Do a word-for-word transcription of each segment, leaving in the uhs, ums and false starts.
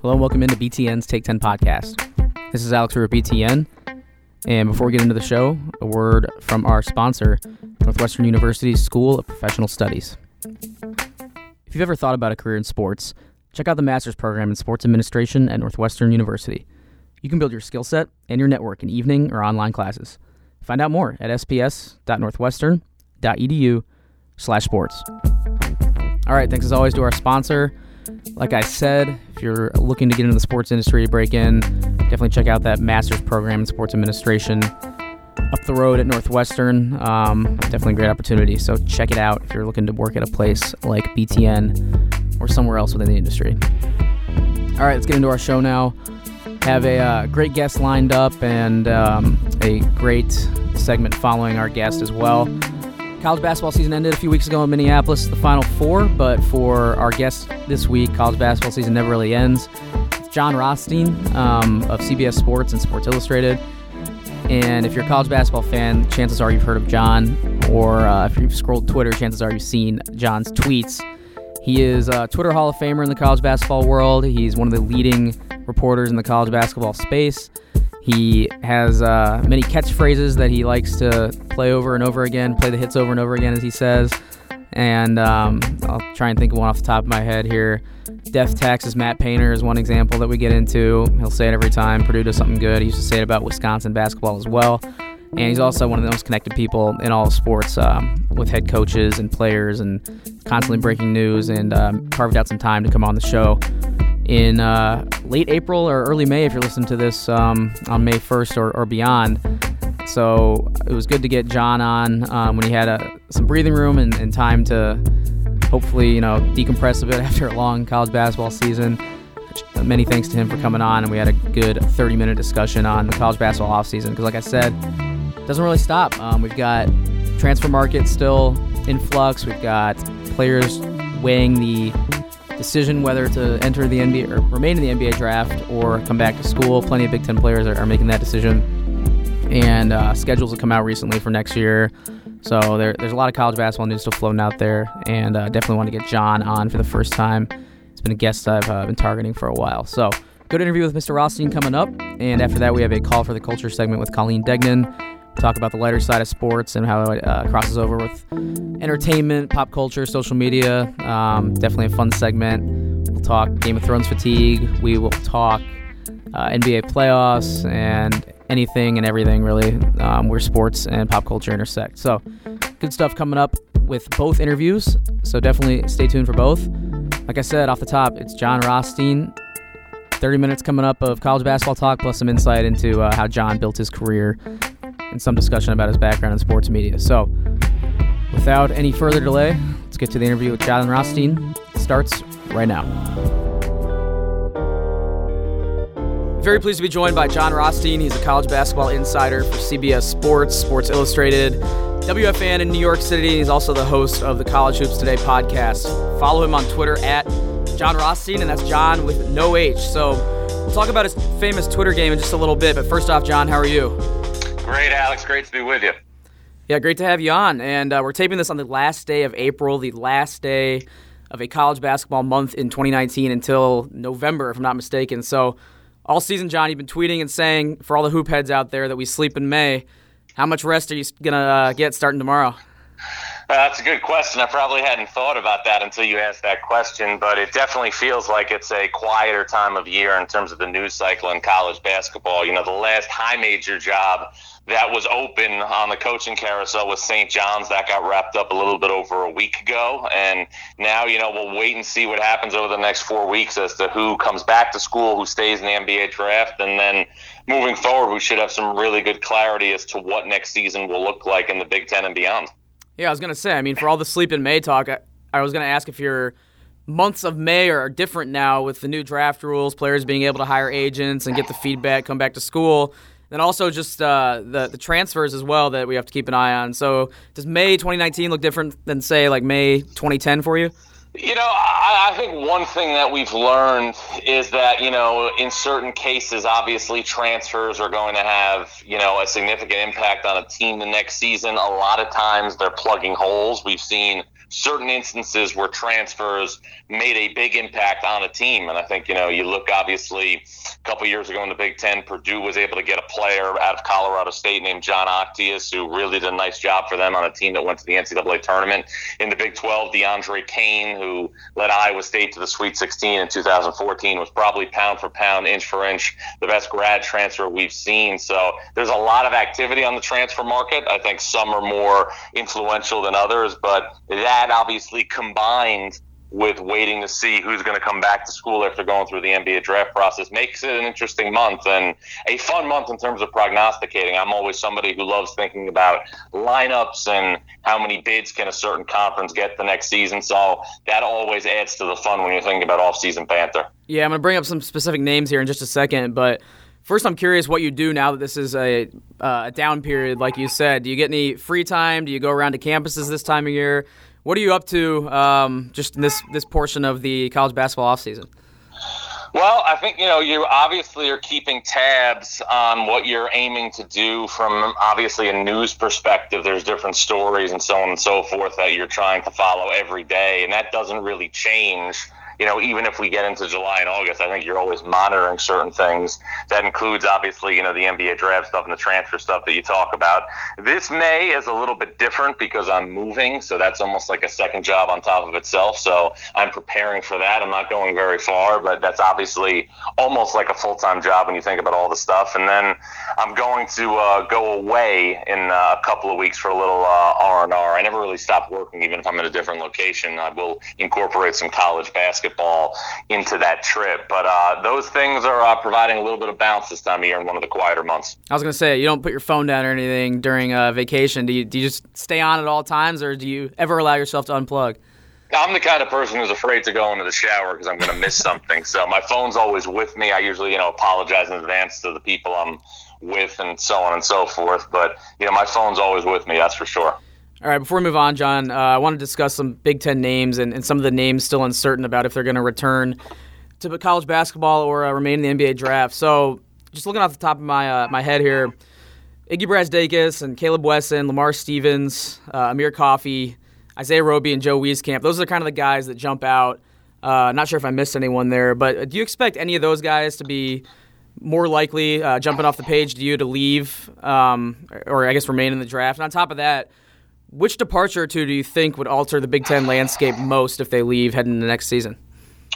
Hello and welcome into B T N's Take ten podcast. This is Alex with B T N, and before we get into the show, a word from our sponsor, Northwestern University's School of Professional Studies. If you've ever thought about a career in sports, check out the master's program in sports administration at Northwestern University. You can build your skill set and your network in evening or online classes. Find out more at s p s dot northwestern dot e d u slash sports. All right, thanks as always to our sponsor. Like I said, if you're looking to get into the sports industry, break in, definitely check out that master's program in sports administration up the road at Northwestern. Um, definitely a great opportunity. So check it out if you're looking to work at a place like B T N or somewhere else within the industry. All right, let's get into our show now. Have a uh, great guest lined up and um, a great segment following our guest as well. College basketball season ended a few weeks ago in Minneapolis, the Final Four, but for our guest this week, college basketball season never really ends. It's Jon Rothstein um, of C B S Sports and Sports Illustrated. And if you're a college basketball fan, chances are you've heard of Jon, or uh, if you've scrolled Twitter, chances are you've seen Jon's tweets. He is a Twitter Hall of Famer in the college basketball world. He's one of the leading reporters in the college basketball space. He has uh, many catchphrases that he likes to play over and over again, play the hits over and over again, as he says. And um, I'll try and think of one off the top of my head here. Def Texas Matt Painter is one example that we get into. He'll say it every time Purdue does something good. He used to say it about Wisconsin basketball as well. And he's also one of the most connected people in all sports, um, with head coaches and players and constantly breaking news, and um, carved out some time to come on the show. In uh, late April or early May, if you're listening to this um, on May first or, or beyond. So it was good to get Jon on um, when he had a, some breathing room and, and time to hopefully, you know, decompress a bit after a long college basketball season. Many thanks to him for coming on, and we had a good thirty-minute discussion on the college basketball offseason because, like I said, it doesn't really stop. Um, we've got transfer market still in flux. We've got players weighing the decision whether to enter the N B A or remain in the N B A draft or come back to school. Plenty of Big Ten players are, are making that decision, and uh, schedules have come out recently for next year. So there, there's a lot of college basketball news still floating out there, and uh, definitely want to get Jon on for the first time. It's been a guest I've uh, been targeting for a while. So good interview with Mister Rothstein coming up, and after that we have a Call for the Culture segment with Colleen Degnan. Talk about the lighter side of sports and how it uh, crosses over with entertainment, pop culture, social media. Um, definitely a fun segment. We'll talk Game of Thrones fatigue. We will talk uh, N B A playoffs and anything and everything, really, um, where sports and pop culture intersect. So good stuff coming up with both interviews. So definitely stay tuned for both. Like I said, off the top, it's Jon Rothstein. thirty minutes coming up of college basketball talk, plus some insight into uh, how Jon built his career, and some discussion about his background in sports media. So without any further delay, let's get to the interview with Jon Rothstein. It starts right now. Very pleased to be joined by Jon Rothstein. He's a college basketball insider for C B S Sports, Sports Illustrated, W F A N in New York City. He's also the host of the College Hoops Today podcast. Follow him on Twitter at Jon Rothstein, and that's Jon with no H. So we'll talk about his famous Twitter game in just a little bit. But first off, Jon, how are you? Great, Alex. Great to be with you. Yeah, great to have you on. And uh, we're taping this on the last day of April, the last day of a college basketball month in twenty nineteen until November, if I'm not mistaken. So all season, Jon, you've been tweeting and saying, for all the hoop heads out there, that we sleep in May. How much rest are you going to uh, get starting tomorrow? Uh, that's a good question. I probably hadn't thought about that until you asked that question, but it definitely feels like it's a quieter time of year in terms of the news cycle in college basketball. You know, the last high-major job that was open on the coaching carousel with Saint John's. That got wrapped up a little bit over a week ago. And now, you know, we'll wait and see what happens over the next four weeks as to who comes back to school, who stays in the N B A draft. And then moving forward, we should have some really good clarity as to what next season will look like in the Big Ten and beyond. Yeah, I was going to say, I mean, for all the sleep in May talk, I, I was going to ask if your months of May are different now with the new draft rules, players being able to hire agents and get the feedback, come back to school. And also just uh, the, the transfers as well that we have to keep an eye on. So does May twenty nineteen look different than, say, like May twenty ten for you? You know, I, I think one thing that we've learned is that, you know, in certain cases, obviously transfers are going to have, you know, a significant impact on a team the next season. A lot of times they're plugging holes. We've seen certain instances where transfers made a big impact on a team. And I think, you know, you look obviously a couple of years ago in the Big Ten, Purdue was able to get a player out of Colorado State named John Octius, who really did a nice job for them on a team that went to the N C double A tournament. In the Big twelve, DeAndre Kane, who led Iowa State to the Sweet sixteen in two thousand fourteen, was probably pound for pound, inch for inch, the best grad transfer we've seen. So there's a lot of activity on the transfer market. I think some are more influential than others, but that obviously combined with waiting to see who's going to come back to school after going through the N B A draft process makes it an interesting month and a fun month in terms of prognosticating. I'm always somebody who loves thinking about lineups and how many bids can a certain conference get the next season. So that always adds to the fun when you're thinking about off-season banter. Yeah, I'm going to bring up some specific names here in just a second, but first, I'm curious what you do now that this is a uh, a down period, like you said. Do you get any free time? Do you go around to campuses this time of year? What are you up to um, just in this, this portion of the college basketball offseason? Well, I think, you know, you obviously are keeping tabs on what you're aiming to do from obviously a news perspective. There's different stories and so on and so forth that you're trying to follow every day, and that doesn't really change. You know, even if we get into July and August, I think you're always monitoring certain things. That includes, obviously, you know, the N B A draft stuff and the transfer stuff that you talk about. This May is a little bit different because I'm moving, so that's almost like a second job on top of itself. So I'm preparing for that. I'm not going very far, but that's obviously almost like a full-time job when you think about all the stuff. And then I'm going to uh, go away in uh, a couple of weeks for a little uh, R and R. I never really stop working, even if I'm in a different location. I will incorporate some college basketball ball into that trip, but uh, those things are uh, providing a little bit of bounce this time of year in one of the quieter months. I was going to say, you don't put your phone down or anything during uh, vacation. Do you, do you just stay on at all times, or do you ever allow yourself to unplug? I'm the kind of person who's afraid to go into the shower because I'm going to miss something, so my phone's always with me. I usually, you know, apologize in advance to the people I'm with and so on and so forth, but, you know, my phone's always with me, that's for sure. All right, before we move on, John, uh, I want to discuss some Big Ten names and, and some of the names still uncertain about if they're going to return to college basketball or uh, remain in the N B A draft. So just looking off the top of my uh, my head here, Iggy Brazdeikis and Caleb Wesson, Lamar Stevens, uh, Amir Coffey, Isaiah Roby, and Joe Wieskamp. Those are kind of the guys that jump out. Uh, not sure if I missed anyone there, but do you expect any of those guys to be more likely uh, jumping off the page to you to leave um, or, or I guess remain in the draft? And on top of that, which departure or two do you think would alter the Big Ten landscape most if they leave heading into next season?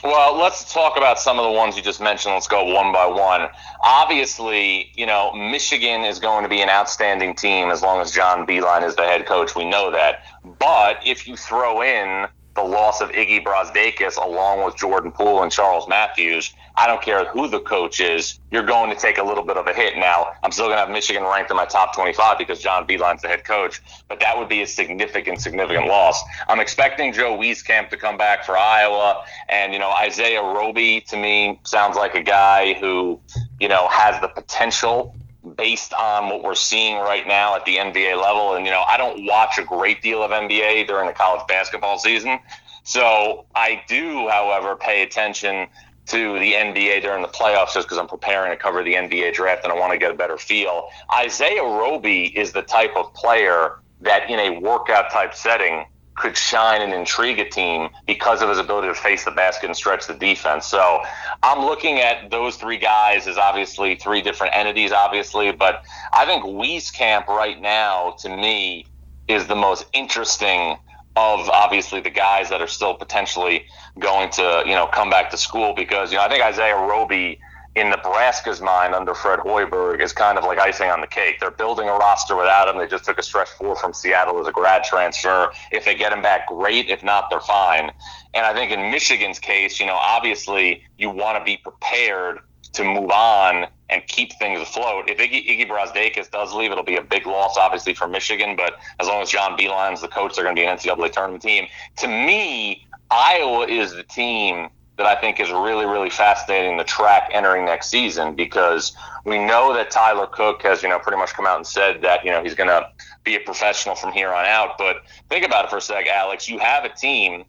Well, let's talk about some of the ones you just mentioned. Let's go one by one. Obviously, you know, Michigan is going to be an outstanding team as long as John Beilein is the head coach. We know that. But if you throw in the loss of Iggy Brazdeikis along with Jordan Poole and Charles Matthews, I don't care who the coach is, you're going to take a little bit of a hit. Now, I'm still going to have Michigan ranked in my top twenty-five because John Beilein's the head coach, but that would be a significant, significant loss. I'm expecting Joe Wieskamp to come back for Iowa, and, you know, Isaiah Roby, to me, sounds like a guy who, you know, has the potential based on what we're seeing right now at the N B A level. And, you know, I don't watch a great deal of N B A during the college basketball season. So I do, however, pay attention to the N B A during the playoffs just because I'm preparing to cover the N B A draft and I want to get a better feel. Isaiah Roby is the type of player that in a workout-type setting could shine and intrigue a team because of his ability to face the basket and stretch the defense. So I'm looking at those three guys as obviously three different entities, obviously, but I think Wieskamp right now, to me, is the most interesting of obviously the guys that are still potentially going to, you know, come back to school because, you know, I think Isaiah Roby in Nebraska's mind under Fred Hoiberg is kind of like icing on the cake. They're building a roster without him. They just took a stretch four from Seattle as a grad transfer. If they get him back, great. If not, they're fine. And I think in Michigan's case, you know, obviously you want to be prepared to move on and keep things afloat. If Iggy, Iggy Brazdeikis does leave, it'll be a big loss, obviously, for Michigan. But as long as John Beilein's the coach, they're going to be an N C double A tournament team. To me, Iowa is the team that I think is really, really fascinating to track entering next season because we know that Tyler Cook has, you know, pretty much come out and said that, you know, he's going to be a professional from here on out. But think about it for a sec, Alex. You have a team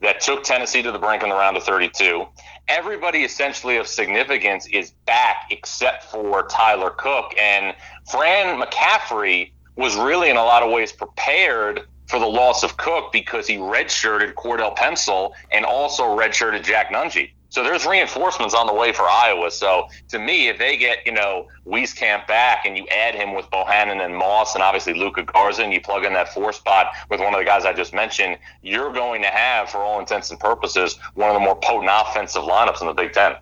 that took Tennessee to the brink in the round of thirty-two. Everybody essentially of significance is back except for Tyler Cook. And Fran McCaffrey was really in a lot of ways prepared for the loss of Cook because he redshirted Cordell Pencil and also redshirted Jack Nungy. So there's reinforcements on the way for Iowa. So to me, if they get, you know, Wieskamp back and you add him with Bohannon and Moss and obviously Luca Garza, and you plug in that four spot with one of the guys I just mentioned, you're going to have, for all intents and purposes, one of the more potent offensive lineups in the Big Ten.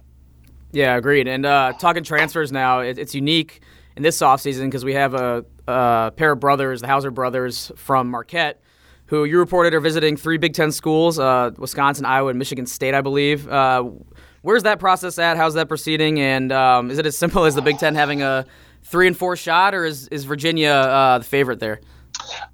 Yeah, agreed. And uh, talking transfers now, it, it's unique in this offseason because we have a, a pair of brothers, the Hauser brothers from Marquette, who you reported are visiting three Big Ten schools, uh, Wisconsin, Iowa, and Michigan State, I believe. Uh, where's that process at? How's that proceeding? And um, is it as simple as the Big Ten having a three and four shot, or is, is Virginia uh, the favorite there?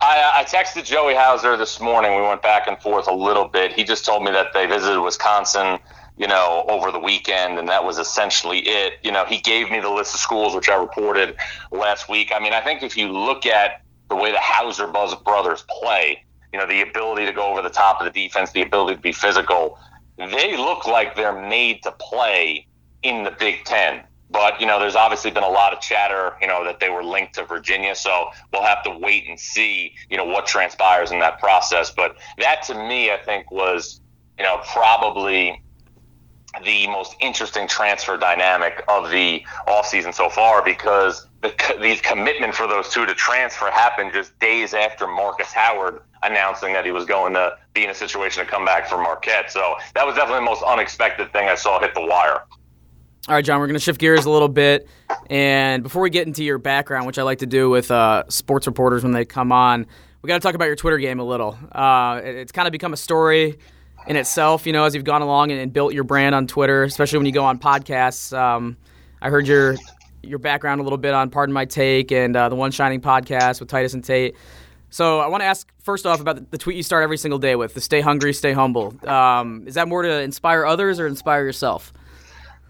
I, I texted Joey Hauser this morning. We went back and forth a little bit. He just told me that they visited Wisconsin, you know, over the weekend, and that was essentially it. You know, he gave me the list of schools, which I reported last week. I mean, I think if you look at the way the Hauser brothers play, you know, the ability to go over the top of the defense, the ability to be physical, they look like they're made to play in the Big Ten. But, you know, there's obviously been a lot of chatter, you know, that they were linked to Virginia. So we'll have to wait and see, you know, what transpires in that process. But that, to me, I think was, you know, probably the most interesting transfer dynamic of the offseason so far, because the, the commitment for those two to transfer happened just days after Marcus Howard announcing that he was going to be in a situation to come back for Marquette. So that was definitely the most unexpected thing I saw hit the wire. All right, John, we're going to shift gears a little bit. And before we get into your background, which I like to do with uh, sports reporters when they come on, we got to talk about your Twitter game a little. Uh, it, it's kind of become a story in itself, you know, as you've gone along and, and built your brand on Twitter, especially when you go on podcasts. Um, I heard your your background a little bit on Pardon My Take and uh, the One Shining podcast with Titus and Tate. So I want to ask first off about the tweet you start every single day with, the stay hungry, stay humble. Um, is that more to inspire others or inspire yourself?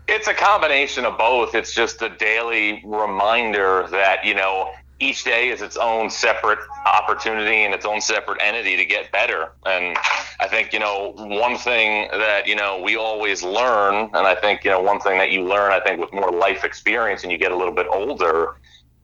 It's a combination of both. It's just a daily reminder that, you know, each day is its own separate opportunity and its own separate entity to get better. And I think, you know, one thing that, you know, we always learn, and I think, you know, one thing that you learn, I think, with more life experience and you get a little bit older,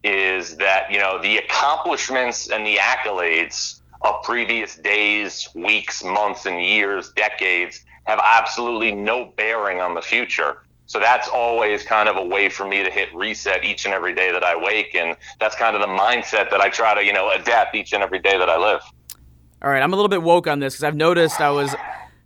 is that, you know, the accomplishments and the accolades of previous days, weeks, months, and years, decades have absolutely no bearing on the future. So that's always kind of a way for me to hit reset each and every day that I wake, and that's kind of the mindset that I try to, you know, adapt each and every day that I live. All right, I'm a little bit woke on this because I've noticed I was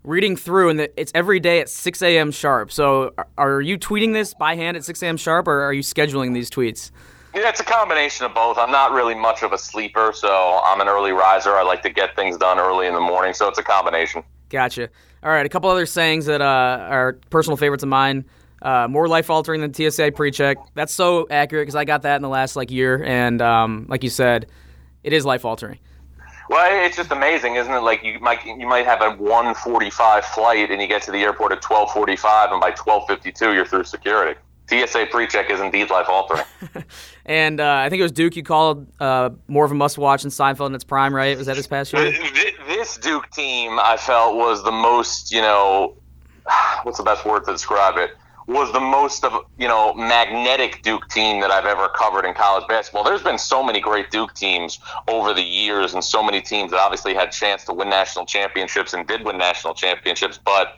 reading through, and it's every day at six a.m. sharp. So are you tweeting this by hand at six a.m. sharp, or are you scheduling these tweets? Yeah, it's a combination of both. I'm not really much of a sleeper, so I'm an early riser. I like to get things done early in the morning, so it's a combination. Gotcha. All right, a couple other sayings that uh, are personal favorites of mine. Uh, more life-altering than T S A pre-check. That's so accurate because I got that in the last like year, and um, like you said, it is life-altering. Well, it's just amazing, isn't it? Like you might you might have a one forty-five flight, and you get to the airport at twelve forty-five, and by twelve fifty-two, you're through security. T S A pre-check is indeed life-altering. And uh, I think it was Duke you called uh, more of a must-watch in Seinfeld in its prime, right? Was that this past year? This Duke team, I felt, was the most, you know, what's the best word to describe it? was the most of you know magnetic Duke team that I've ever covered in college basketball. There's been so many great Duke teams over the years and so many teams that obviously had chance to win national championships and did win national championships. But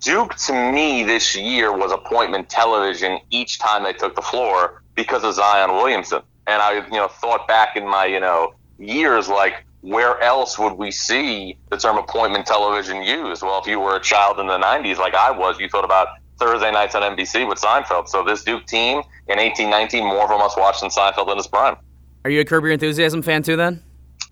Duke, to me, this year was appointment television each time they took the floor because of Zion Williamson. And I you know thought back in my you know years, like, where else would we see the term appointment television used? Well, if you were a child in the nineties like I was, you thought about Thursday nights on N B C with Seinfeld. So this Duke team in eighteen nineteen, more of them must watch than Seinfeld in his prime. Are you a Curb Your Enthusiasm fan too then?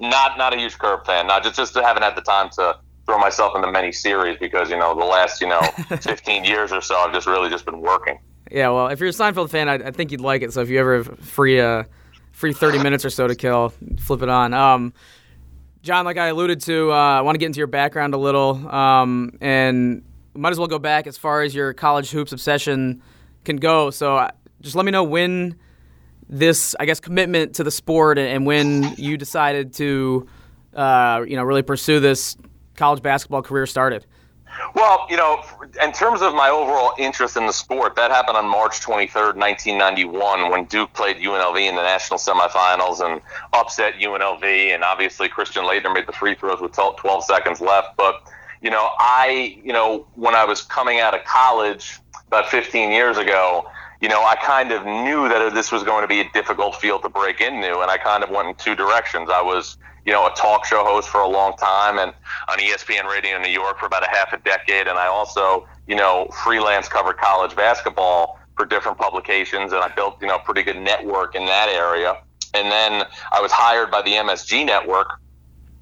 Not not a huge Curb fan. No, just, just haven't had the time to throw myself into many series because, you know, the last, you know, fifteen years or so I've just really just been working. Yeah, well, if you're a Seinfeld fan, I, I think you'd like it. So if you ever have free, uh, free thirty minutes or so to kill, flip it on. Um, John, like I alluded to, uh, I want to get into your background a little um, and – might as well go back as far as your college hoops obsession can go. So just let me know when this, I guess, commitment to the sport and when you decided to, uh, you know, really pursue this college basketball career started. Well, you know, in terms of my overall interest in the sport, that happened on March twenty-third, nineteen ninety-one, when Duke played U N L V in the national semifinals and upset U N L V. And obviously Christian Leitner made the free throws with twelve seconds left. But, you know, I, you know, when I was coming out of college about fifteen years ago, you know, I kind of knew that this was going to be a difficult field to break into, and I kind of went in two directions. I was, you know, a talk show host for a long time and on E S P N Radio in New York for about a half a decade, and I also, you know, freelance covered college basketball for different publications, and I built, you know, a pretty good network in that area. And then I was hired by the M S G Network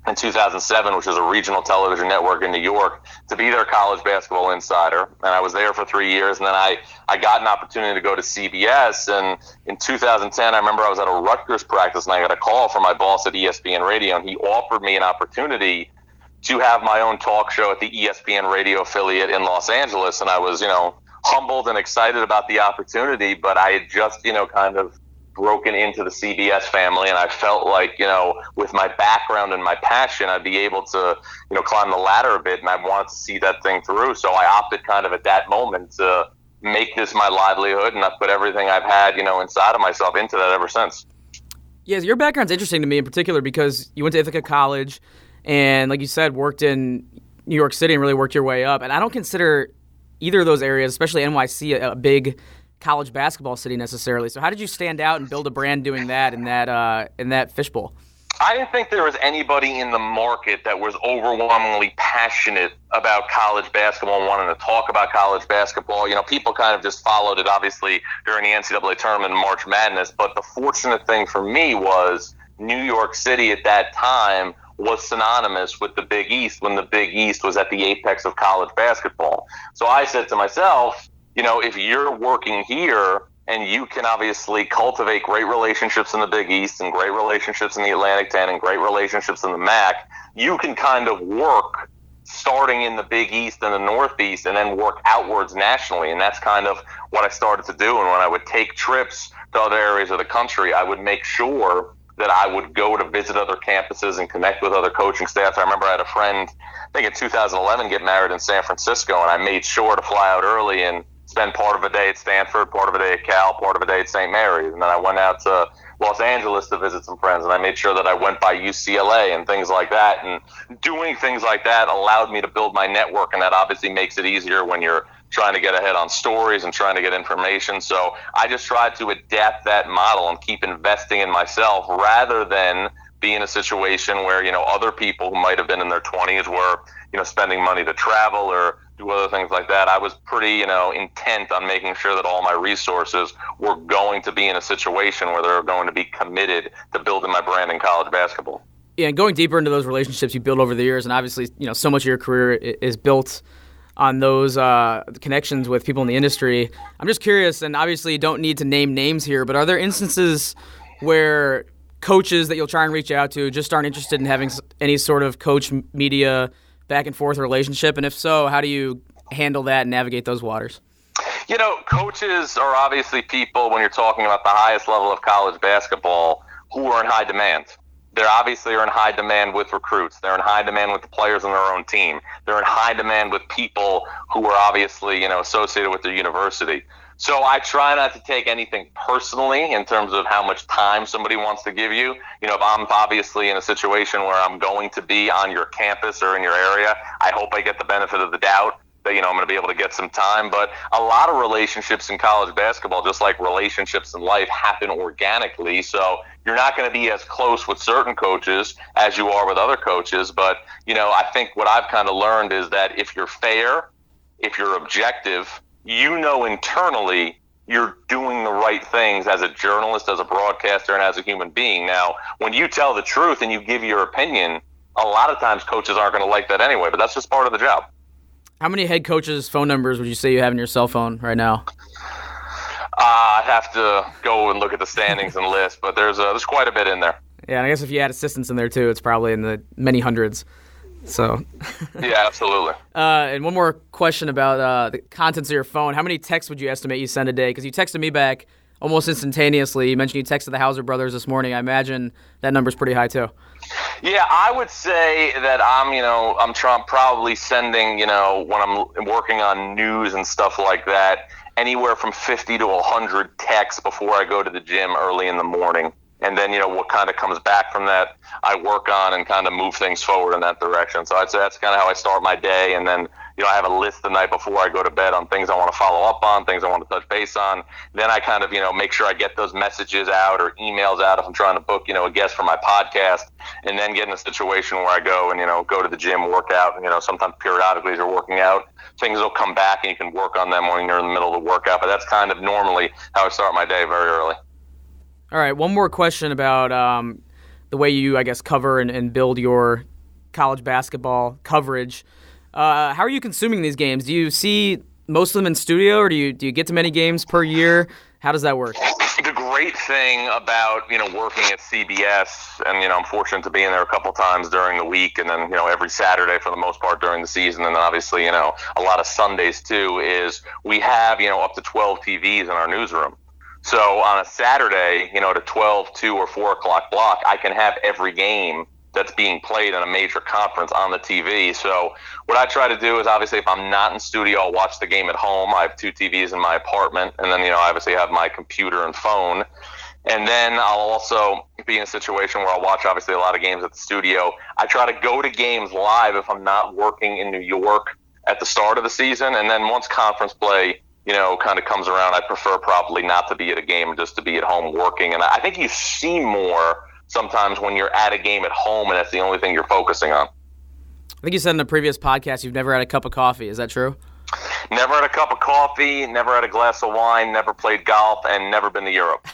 in two thousand seven, which is a regional television network in New York, to be their college basketball insider. And I was there for three years, and then I, I got an opportunity to go to C B S. And in two thousand ten, I remember I was at a Rutgers practice, and I got a call from my boss at E S P N Radio, and he offered me an opportunity to have my own talk show at the E S P N Radio affiliate in Los Angeles. And I was, you know, humbled and excited about the opportunity, but I had just, you know, kind of broken into the C B S family, and I felt like, you know, with my background and my passion, I'd be able to, you know, climb the ladder a bit, and I wanted to see that thing through. So I opted kind of at that moment to make this my livelihood, and I've put everything I've had, you know, inside of myself into that ever since. Yes, your background's interesting to me in particular because you went to Ithaca College and, like you said, worked in New York City and really worked your way up. And I don't consider either of those areas, especially N Y C, a, a big college basketball city necessarily. So how did you stand out and build a brand doing that in that uh, in that fishbowl? I didn't think there was anybody in the market that was overwhelmingly passionate about college basketball and wanted to talk about college basketball. You know, people kind of just followed it, obviously, during the N C double A tournament in March Madness. But the fortunate thing for me was New York City at that time was synonymous with the Big East when the Big East was at the apex of college basketball. So I said to myself, you know, if you're working here and you can obviously cultivate great relationships in the Big East and great relationships in the Atlantic ten and great relationships in the M A C, you can kind of work starting in the Big East and the Northeast and then work outwards nationally. And that's kind of what I started to do. And when I would take trips to other areas of the country, I would make sure that I would go to visit other campuses and connect with other coaching staffs. I remember I had a friend, I think in two thousand eleven, get married in San Francisco, and I made sure to fly out early and spend part of a day at Stanford, part of a day at Cal, part of a day at Saint Mary's. And then I went out to Los Angeles to visit some friends, and I made sure that I went by U C L A and things like that. And doing things like that allowed me to build my network, and that obviously makes it easier when you're trying to get ahead on stories and trying to get information. So I just tried to adapt that model and keep investing in myself rather than be in a situation where, you know, other people who might have been in their twenties were, you know, spending money to travel or do other things like that. I was pretty, you know, intent on making sure that all my resources were going to be in a situation where they're going to be committed to building my brand in college basketball. Yeah, and going deeper into those relationships you build over the years, and obviously, you know, so much of your career is built on those uh, connections with people in the industry. I'm just curious, and obviously you don't need to name names here, but are there instances where coaches that you'll try and reach out to just aren't interested in having any sort of coach media back and forth relationship? And if so, how do you handle that and navigate those waters? You know, coaches are obviously people, when you're talking about the highest level of college basketball, who are in high demand. They're obviously are in high demand with recruits. They're in high demand with the players on their own team. They're in high demand with people who are obviously, you know, associated with their university. So I try not to take anything personally in terms of how much time somebody wants to give you. You know, if I'm obviously in a situation where I'm going to be on your campus or in your area, I hope I get the benefit of the doubt that, you know, I'm going to be able to get some time. But a lot of relationships in college basketball, just like relationships in life, happen organically. So you're not going to be as close with certain coaches as you are with other coaches. But, you know, I think what I've kind of learned is that if you're fair, if you're objective, you know internally you're doing the right things as a journalist, as a broadcaster, and as a human being. Now, when you tell the truth and you give your opinion, a lot of times coaches aren't going to like that anyway, but that's just part of the job. How many head coaches' phone numbers would you say you have in your cell phone right now? Uh, I'd have to go and look at the standings and list, but there's a, there's quite a bit in there. Yeah, and I guess if you add assistants in there too, it's probably in the many hundreds. So, yeah, absolutely. Uh, and one more question about uh, the contents of your phone. How many texts would you estimate you send a day? Because you texted me back almost instantaneously. You mentioned you texted the Hauser brothers this morning. I imagine that number's pretty high, too. Yeah, I would say that I'm, you know, I'm trying probably sending, you know, when I'm working on news and stuff like that, anywhere from fifty to one hundred texts before I go to the gym early in the morning. And then, you know, what kind of comes back from that, I work on and kind of move things forward in that direction. So I'd say that's kind of how I start my day. And then, you know, I have a list the night before I go to bed on things I want to follow up on, things I want to touch base on. Then I kind of, you know, make sure I get those messages out or emails out if I'm trying to book, you know, a guest for my podcast. And then get in a situation where I go and, you know, go to the gym, work out. And, you know, sometimes periodically as you're working out, things will come back and you can work on them when you're in the middle of the workout. But that's kind of normally how I start my day very early. All right, one more question about um, the way you, I guess, cover and, and build your college basketball coverage. Uh, how are you consuming these games? Do you see most of them in studio, or do you do you get to many games per year? How does that work? The great thing about, you know, working at C B S, and, you know, I'm fortunate to be in there a couple times during the week, and then, you know, every Saturday for the most part during the season, and obviously, you know, a lot of Sundays too, is we have, you know, up to twelve T Vs in our newsroom. So on a Saturday, you know, at a twelve, two, or four o'clock block, I can have every game that's being played in a major conference on the T V. So what I try to do is, obviously, if I'm not in studio, I'll watch the game at home. I have two T Vs in my apartment, and then, you know, I obviously have my computer and phone. And then I'll also be in a situation where I'll watch, obviously, a lot of games at the studio. I try to go to games live if I'm not working in New York at the start of the season, and then once conference play, you know, kind of comes around, I prefer probably not to be at a game, just to be at home working. And I think you see more sometimes when you're at a game at home and that's the only thing you're focusing on. I think you said in a previous podcast you've never had a cup of coffee. Is that true? Never had a cup of coffee, never had a glass of wine, never played golf, and never been to Europe.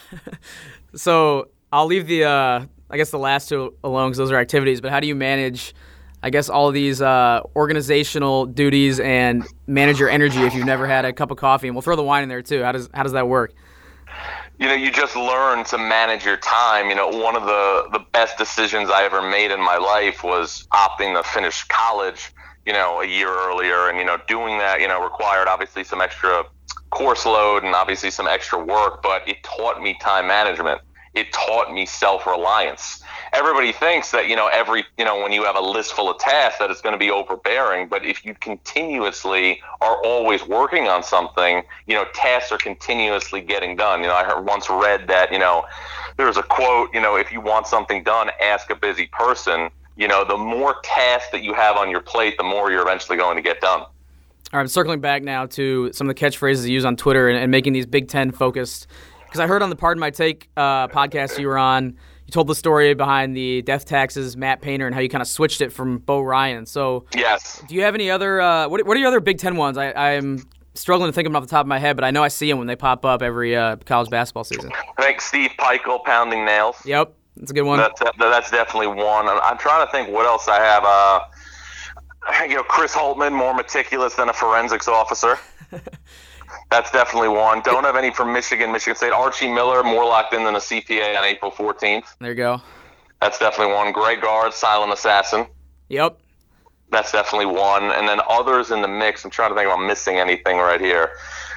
So I'll leave the, uh, I guess, the last two alone because those are activities, but how do you manage, I guess, all these uh, organizational duties and manage your energy if you've never had a cup of coffee? And we'll throw the wine in there, too. How does how does that work? You know, you just learn to manage your time. You know, one of the, the best decisions I ever made in my life was opting to finish college, you know, a year earlier. And, you know, doing that, you know, required obviously some extra course load and obviously some extra work, but it taught me time management. It taught me self-reliance. Everybody thinks that, you know, every, you know, when you have a list full of tasks that it's going to be overbearing, but if you continuously are always working on something, you know, tasks are continuously getting done. You know, I heard, once read that, you know, there's a quote, you know, if you want something done, ask a busy person. You know, the more tasks that you have on your plate, the more you're eventually going to get done. All right, I'm circling back now to some of the catchphrases you use on Twitter and, and making these Big Ten focused. Because I heard on the Pardon My Take uh, podcast you were on, you told the story behind the death taxes, Matt Painter, and how you kind of switched it from Bo Ryan. So, yes. Do you have any other uh, – what, what are your other Big Ten ones? I, I'm struggling to think of them off the top of my head, but I know I see them when they pop up every uh, college basketball season. I think Steve Peichel, Pounding Nails. Yep, that's a good one. That's, that's definitely one. I'm, I'm trying to think what else I have. Uh, you know, Chris Holtmann, more meticulous than a forensics officer. That's definitely one. Don't have any from Michigan, Michigan State. Archie Miller, more locked in than a C P A on April fourteenth. There you go. That's definitely one. Greg Gard, silent assassin. Yep. That's definitely one. And then others in the mix. I'm trying to think if I'm missing anything right here.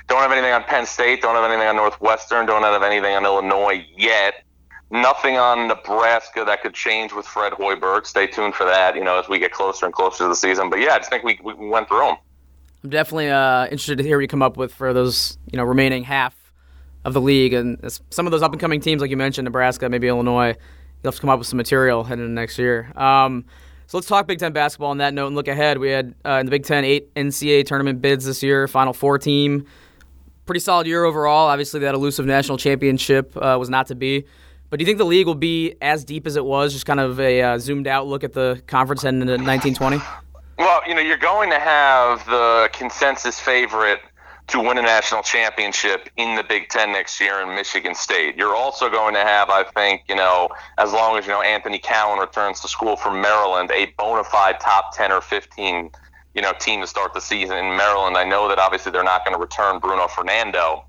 Don't have anything on Penn State. Don't have anything on Northwestern. Don't have anything on Illinois yet. Nothing on Nebraska that could change with Fred Hoiberg. Stay tuned for that, you know, as we get closer and closer to the season. But, yeah, I just think we, we went through them. I'm definitely uh, interested to hear what you come up with for those, you know, remaining half of the league. And some of those up-and-coming teams, like you mentioned, Nebraska, maybe Illinois, you'll have to come up with some material heading into next year. Um, so let's talk Big Ten basketball on that note and look ahead. We had, uh, in the Big Ten, eight N C A A tournament bids this year, Final Four team. Pretty solid year overall. Obviously, that elusive national championship uh, was not to be. But do you think the league will be as deep as it was, just kind of a uh, zoomed-out look at the conference heading into nineteen twenty? Well, you know, you're going to have the consensus favorite to win a national championship in the Big Ten next year in Michigan State. You're also going to have, I think, you know, as long as, you know, Anthony Cowan returns to school from Maryland, a bona fide top ten or fifteen, you know, team to start the season in Maryland. I know that obviously they're not going to return Bruno Fernando,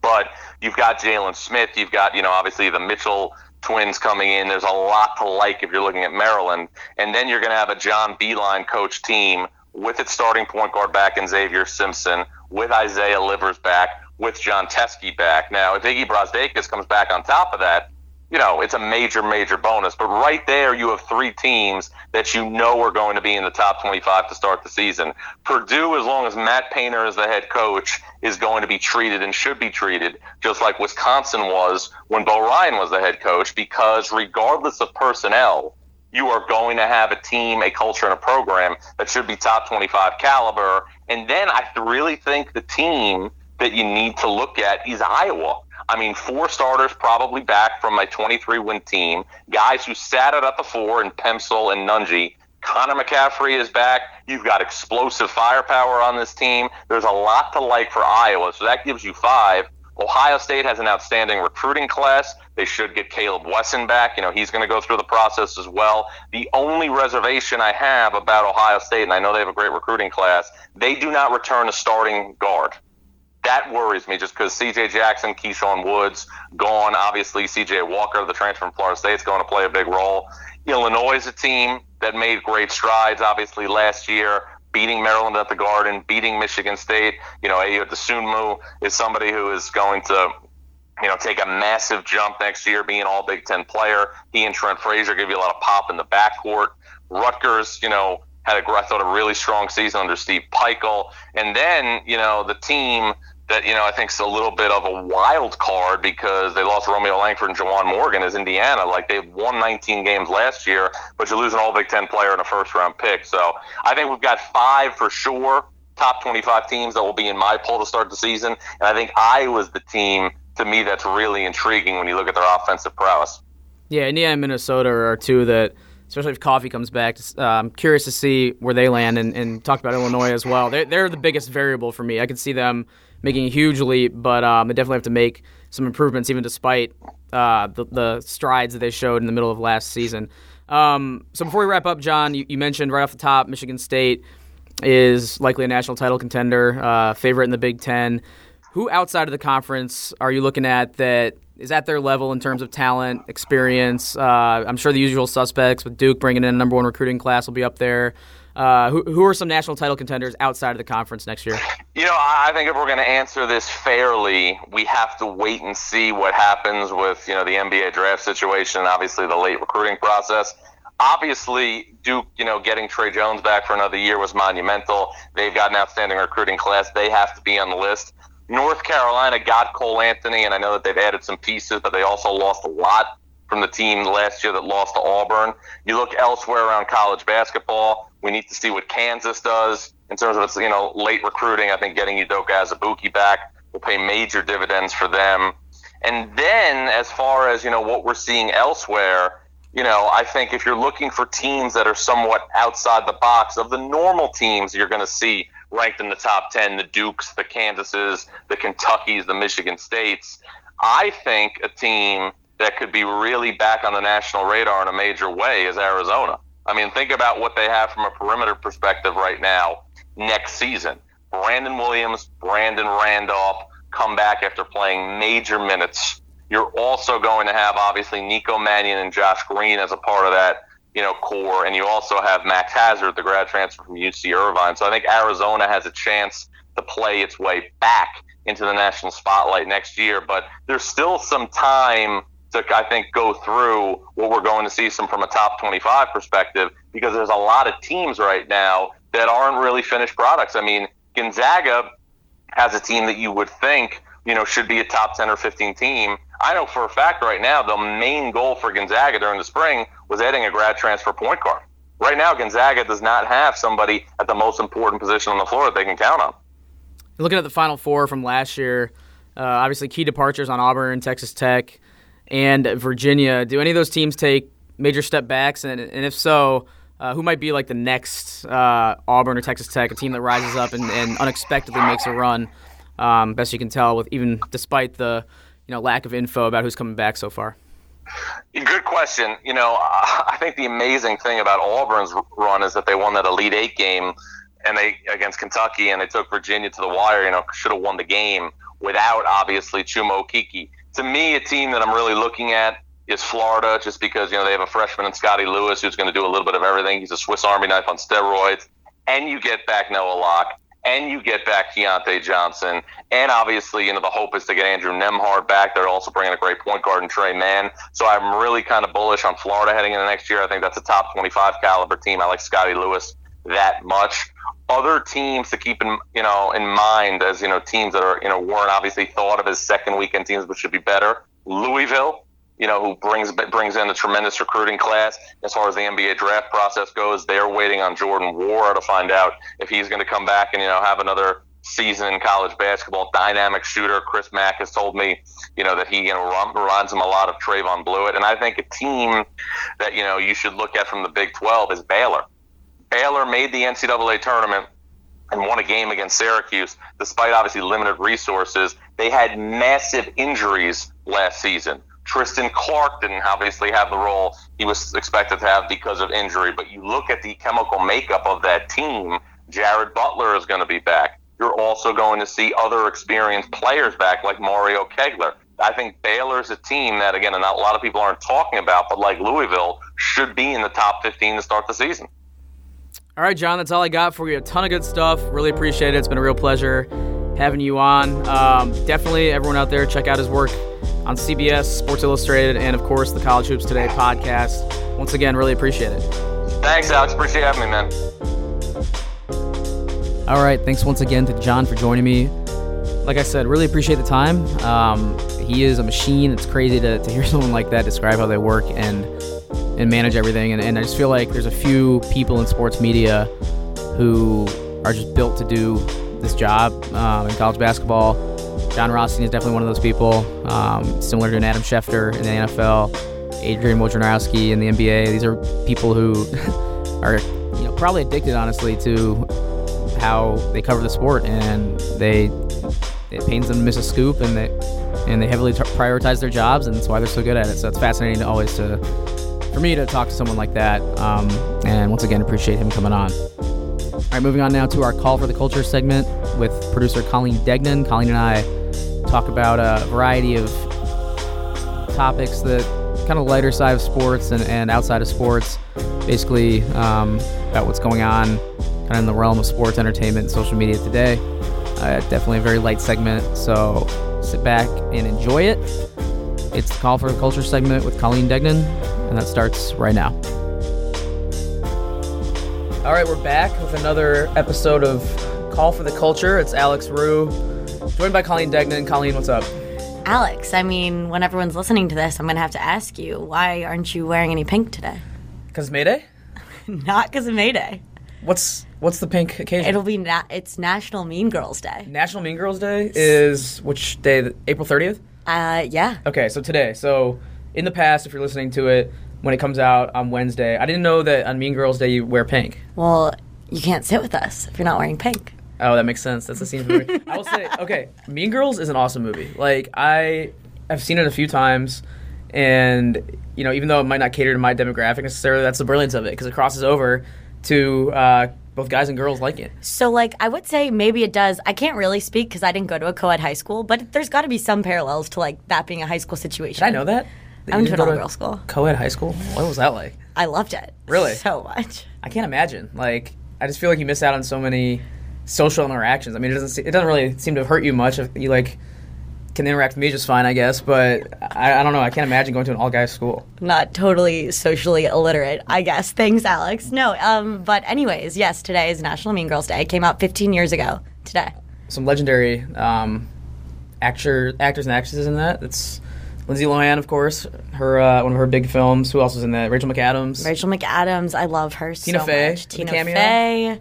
but you've got Jalen Smith. You've got, you know, obviously the Mitchell twins coming in. There's a lot to like if you're looking at Maryland. And then you're going to have a John Beilein coach team with its starting point guard back in Xavier Simpson, with Isaiah Livers back, with John Teskey back. Now, if Iggy Brazdeikis comes back on top of that, you know, it's a major, major bonus. But right there, you have three teams that you know are going to be in the top twenty-five to start the season. Purdue, as long as Matt Painter is the head coach, is going to be treated and should be treated just like Wisconsin was when Bo Ryan was the head coach, because regardless of personnel, you are going to have a team, a culture, and a program that should be top twenty-five caliber. And then I really think the team that you need to look at is Iowa. I mean, four starters probably back from my twenty-three win team, guys who sat it up before in Pemsel and Nunji. Connor McCaffrey is back. You've got explosive firepower on this team. There's a lot to like for Iowa, so that gives you five. Ohio State has an outstanding recruiting class. They should get Caleb Wesson back. You know, he's going to go through the process as well. The only reservation I have about Ohio State, and I know they have a great recruiting class, they do not return a starting guard. That worries me, just because C J Jackson, Keyshawn Woods, gone. Obviously, C J Walker, the transfer from Florida State, is going to play a big role. Illinois is a team that made great strides, obviously, last year, beating Maryland at the Garden, beating Michigan State. You know, Ayo Dosunmu is somebody who is going to, you know, take a massive jump next year, being all Big Ten player. He and Trent Frazier give you a lot of pop in the backcourt. Rutgers, you know, had a, I thought, a really strong season under Steve Peichel. And then, you know, the team that, you know, I think is a little bit of a wild card because they lost Romeo Langford and Jawan Morgan is Indiana. Like, they won nineteen games last year, but you lose an all-Big Ten player and a first-round pick. So I think we've got five for sure, top twenty-five teams that will be in my poll to start the season. And I think Iowa's the team, to me, that's really intriguing when you look at their offensive prowess. Yeah, Indiana and Minnesota are two that, especially if Coffee comes back, uh, I'm curious to see where they land, and, and talk about Illinois as well. They're, they're the biggest variable for me. I could see them making a huge leap, but um, they definitely have to make some improvements, even despite uh, the, the strides that they showed in the middle of last season. Um, so before we wrap up, John, you, you mentioned right off the top, Michigan State is likely a national title contender, uh, favorite in the Big Ten. Who outside of the conference are you looking at that is at their level in terms of talent, experience? Uh, I'm sure the usual suspects with Duke bringing in a number one recruiting class will be up there. Uh, who, who are some national title contenders outside of the conference next year? You know, I think if we're going to answer this fairly, we have to wait and see what happens with, you know, the N B A draft situation and obviously the late recruiting process. Obviously, Duke, you know, getting Trey Jones back for another year was monumental. They've got an outstanding recruiting class. They have to be on the list. North Carolina got Cole Anthony, and I know that they've added some pieces, but they also lost a lot from the team last year that lost to Auburn. You look elsewhere around college basketball, we need to see what Kansas does in terms of its, you know, late recruiting. I think getting Udoka Azubuike back will pay major dividends for them. And then as far as, you know, what we're seeing elsewhere, you know, I think if you're looking for teams that are somewhat outside the box of the normal teams you're going to see ranked in the top ten, the Dukes, the Kansases, the Kentuckys, the Michigan States, I think a team that could be really back on the national radar in a major way is Arizona. I mean, think about what they have from a perimeter perspective right now next season. Brandon Williams, Brandon Randolph come back after playing major minutes. You're also going to have, obviously, Nico Mannion and Josh Green as a part of that, you know, core. And you also have Max Hazard, the grad transfer from U C Irvine. So I think Arizona has a chance to play its way back into the national spotlight next year. But there's still some time to, I think, go through what we're going to see some from a top twenty-five perspective, because there's a lot of teams right now that aren't really finished products. I mean, Gonzaga has a team that you would think, you know, should be a top ten or fifteen team. I know for a fact right now the main goal for Gonzaga during the spring was adding a grad transfer point guard. Right now, Gonzaga does not have somebody at the most important position on the floor that they can count on. Looking at the Final Four from last year, uh, obviously key departures on Auburn, Texas Tech, and Virginia. Do any of those teams take major step backs? And, and if so, uh, who might be like the next uh, Auburn or Texas Tech, a team that rises up and, and unexpectedly makes a run? Um, best you can tell, with even despite the you know lack of info about who's coming back so far. Good question. You know, I think the amazing thing about Auburn's run is that they won that Elite Eight game and they against Kentucky, and they took Virginia to the wire. You know, should have won the game without obviously Chuma Okeke. To me, a team that I'm really looking at is Florida, just because, you know, they have a freshman in Scotty Lewis who's going to do a little bit of everything. He's a Swiss Army knife on steroids. And you get back Noah Locke. and you get back Keontae Johnson, and obviously, you know, the hope is to get Andrew Nembhard back. They're also bringing a great point guard in Trey Mann. So I'm really kind of bullish on Florida heading into next year. I think that's a top twenty-five caliber team. I like Scotty Lewis that much. Other teams to keep in, you know, in mind as, you know, teams that are, you know, weren't obviously thought of as second weekend teams, but should be better. Louisville, you know, who brings brings in a tremendous recruiting class. As far as the N B A draft process goes, they're waiting on Jordan Wara to find out if he's going to come back and, you know, have another season in college basketball. Dynamic shooter Chris Mack has told me, you know, that he, you know, reminds him a lot of Trayvon Blewett. And I think a team that, you know, you should look at from the Big twelve is Baylor. Baylor made the N C double A tournament and won a game against Syracuse, despite obviously limited resources. They had massive injuries last season. Tristan Clark didn't obviously have the role he was expected to have because of injury, but you look at the chemical makeup of that team, Jared Butler is going to be back. You're also going to see other experienced players back, like Mario Kegler. I think Baylor's a team that, again, a lot of people aren't talking about, but like Louisville, should be in the top fifteen to start the season. All right, John, that's all I got for you. A ton of good stuff. Really appreciate it. It's been a real pleasure having you on. Um, definitely, everyone out there, check out his work on C B S, Sports Illustrated, and, of course, the College Hoops Today podcast. Once again, really appreciate it. Thanks, Alex. Appreciate having me, man. All right, thanks once again to John for joining me. Like I said, really appreciate the time. Um, he is a machine. It's crazy to, to hear someone like that describe how they work and and manage everything. And, and I just feel like there's a few people in sports media who are just built to do this job um, in college basketball. Jon Rothstein is definitely one of those people, um, similar to an Adam Schefter in the N F L, Adrian Wojnarowski in the N B A. These are people who are, you know, probably addicted, honestly, to how they cover the sport, and they it pains them to miss a scoop, and they and they heavily t- prioritize their jobs, and that's why they're so good at it. So it's fascinating to always to for me to talk to someone like that, um, and once again, appreciate him coming on. All right, moving on now to our Call for the Culture segment with producer Colleen Degnan. Colleen and I talk about a variety of topics, that kind of lighter side of sports and, and outside of sports, basically um, about what's going on kind of in the realm of sports, entertainment, and social media today. Uh, definitely a very light segment, so sit back and enjoy it. It's the Call for the Culture segment with Colleen Degnan, and that starts right now. All right, we're back with another episode of Call for the Culture. It's Alex Rue, joined by Colleen Degnan. Colleen, what's up? Alex, I mean, when everyone's listening to this, I'm going to have to ask you, why aren't you wearing any pink today? Because May Day? Not because of May Day. What's what's the pink occasion? It'll be na- it's National Mean Girls Day. National Mean Girls Day is which day? April thirtieth? Uh, yeah. Okay, so today. So in the past, if you're listening to it, when it comes out on Wednesday, I didn't know that on Mean Girls Day you wear pink. Well, you can't sit with us if you're not wearing pink. Oh, that makes sense. That's the scene for me. I will say, okay, Mean Girls is an awesome movie. Like, I have seen it a few times, and, you know, even though it might not cater to my demographic necessarily, that's the brilliance of it, because it crosses over to uh, both guys and girls like it. So, like, I would say maybe it does. I can't really speak because I didn't go to a co-ed high school, but there's got to be some parallels to, like, that being a high school situation. Did I know that? that I went to an all-girl school. Co-ed high school? What was that like? I loved it. Really? So much. I can't imagine. Like, I just feel like you miss out on so many social interactions. I mean, it doesn't se- it doesn't really seem to hurt you much. If you, like, can interact with me just fine, I guess, but I, I don't know. I can't imagine going to an all-guys school. Not totally socially illiterate, I guess. Thanks, Alex. No, um, but anyways, yes, today is National Mean Girls Day. It came out fifteen years ago today. Some legendary um, actor, actors and actresses in that. It's Lindsay Lohan, of course, her uh, one of her big films. Who else was in that? Rachel McAdams. Rachel McAdams. I love her Tina so Fey, much. Tina Fey.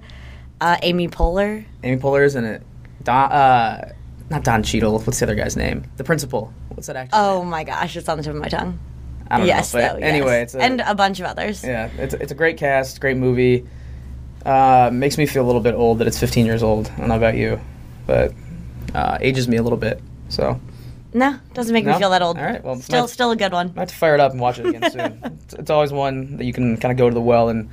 Uh, Amy Poehler. Amy Poehler's in it. Don, uh, not Don Cheadle. What's the other guy's name? The principal. What's that actor? Oh name? My gosh, it's on the tip of my tongue. I don't yes, know. But though, anyway, yes. It's a, and a bunch of others. Yeah, it's it's a great cast, great movie. Uh, makes me feel a little bit old that it's fifteen years old. I don't know about you, but uh, ages me a little bit. So. No, doesn't make no? me feel that old. All right, well, still, still a good one. I have to fire it up and watch it again soon. It's, it's always one that you can kind of go to the well and.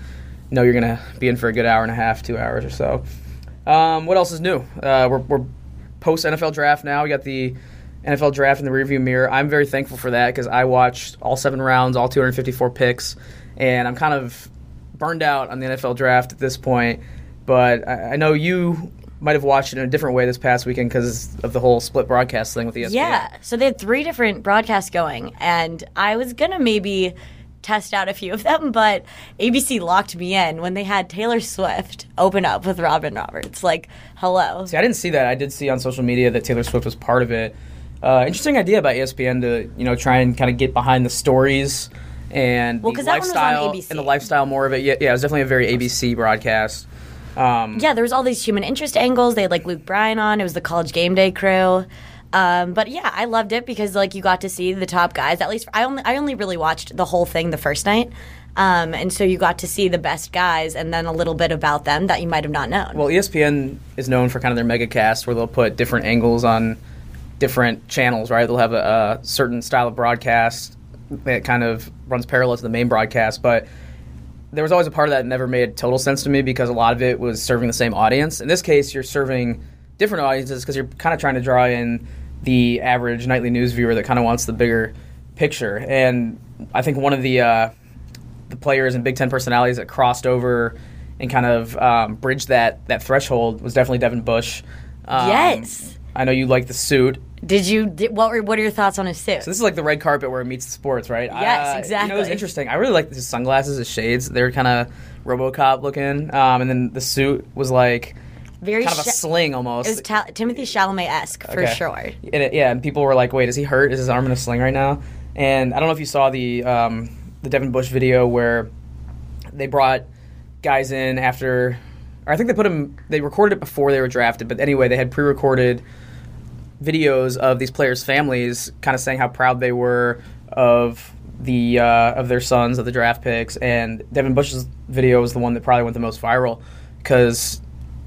No, you're going to be in for a good hour and a half, two hours or so. Um, what else is new? Uh, we're we're post-N F L draft now. We got the N F L draft in the rearview mirror. I'm very thankful for that because I watched all seven rounds, all two hundred fifty-four picks, and I'm kind of burned out on the N F L draft at this point. But I, I know you might have watched it in a different way this past weekend because of the whole split broadcast thing with E S P N. Yeah, so they had three different broadcasts going, and I was going to maybe test out a few of them, but A B C locked me in when they had Taylor Swift open up with Robin Roberts. Like, hello. See, I didn't see that. I did see on social media that Taylor Swift was part of it. Uh, interesting idea by E S P N to, you know, try and kind of get behind the stories and well, the lifestyle and the lifestyle more of it. Yeah, yeah, it was definitely a very A B C broadcast. Um, yeah, there was all these human interest angles. They had, like, Luke Bryan on. It was the College Game Day crew. Um, but, yeah, I loved it because, like, you got to see the top guys. At least I only I only really watched the whole thing the first night. Um, and so you got to see the best guys and then a little bit about them that you might have not known. Well, E S P N is known for kind of their mega cast where they'll put different angles on different channels, right? They'll have a, a certain style of broadcast that kind of runs parallel to the main broadcast. But there was always a part of that that never made total sense to me because a lot of it was serving the same audience. In this case, you're serving different audiences because you're kind of trying to draw in the average nightly news viewer that kind of wants the bigger picture. And I think one of the uh, the players and Big Ten personalities that crossed over and kind of um, bridged that, that threshold was definitely Devin Bush. Um, yes. I know you like the suit. Did you? Did, what were What are your thoughts on his suit? So this is like the red carpet where it meets the sports, right? Yes, uh, exactly. You know, it was interesting. I really liked his sunglasses, his shades. They were kind of RoboCop looking, um, and then the suit was like very kind of a sh- sling almost. It was ta- Timothée Chalamet-esque for okay. sure. And it, yeah, and people were like, "Wait, is he hurt? Is his arm in a sling right now?" And I don't know if you saw the um, the Devin Bush video where they brought guys in after. I think they put them, they recorded it before they were drafted, but anyway, they had pre-recorded videos of these players' families kind of saying how proud they were of the uh, of their sons, of the draft picks, and Devin Bush's video was the one that probably went the most viral because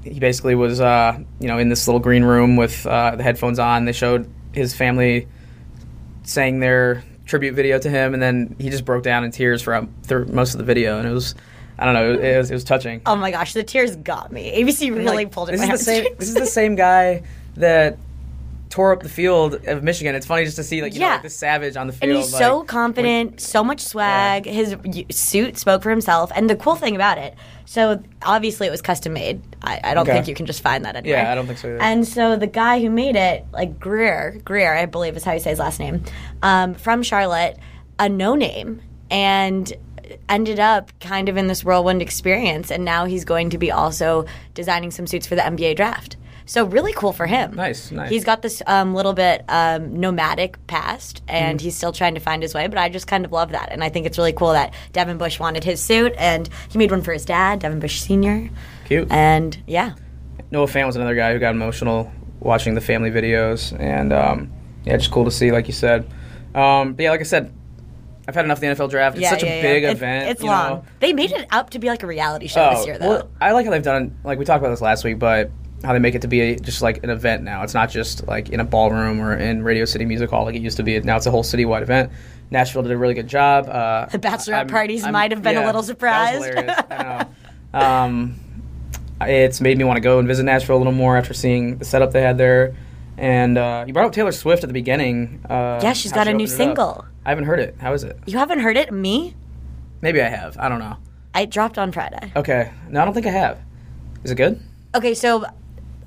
he basically was uh, you know, in this little green room with uh, the headphones on. They showed his family saying their tribute video to him, and then he just broke down in tears for through most of the video, and it was... I don't know. It was, it was touching. Oh, my gosh. The tears got me. A B C really like, pulled it. This, is the, same, this is the same guy that tore up the field of Michigan. It's funny just to see, like, you yeah. know, like this savage on the field. And he's like, so confident, when, so much swag. Yeah. His suit spoke for himself. And the cool thing about it, so obviously it was custom made. I, I don't okay. think you can just find that anywhere. Yeah, I don't think so either. And so the guy who made it, like Greer, Greer, I believe is how you say his last name, um, from Charlotte, a no-name. And... ended up kind of in this whirlwind experience, and now he's going to be also designing some suits for the N B A draft. So really cool for him. Nice, nice. He's got this um, little bit um, nomadic past, and mm-hmm. he's still trying to find his way, but I just kind of love that, and I think it's really cool that Devin Bush wanted his suit, and he made one for his dad, Devin Bush Senior Cute. And, yeah. Noah Fant was another guy who got emotional watching the family videos, and, um, yeah, just cool to see, like you said. Um, but, yeah, like I said, I've had enough of the N F L draft. It's yeah, such yeah, a big yeah. event. It, it's you long. Know? They made it up to be like a reality show oh, this year, though. Well, I like how they've done, like we talked about this last week, but how they make it to be a, just like an event now. It's not just like in a ballroom or in Radio City Music Hall like it used to be. Now it's a whole citywide event. Nashville did a really good job. Uh, the bachelorette I'm, parties I'm, might have been yeah, a little surprised. That was hilarious. I know. Um, it's made me want to go and visit Nashville a little more after seeing the setup they had there. And uh, you brought up Taylor Swift at the beginning. Uh, yeah, she's got she a new single. Up. I haven't heard it. How is it? You haven't heard it? Me? Maybe I have. I don't know. I dropped on Friday. Okay. No, I don't think I have. Is it good? Okay, so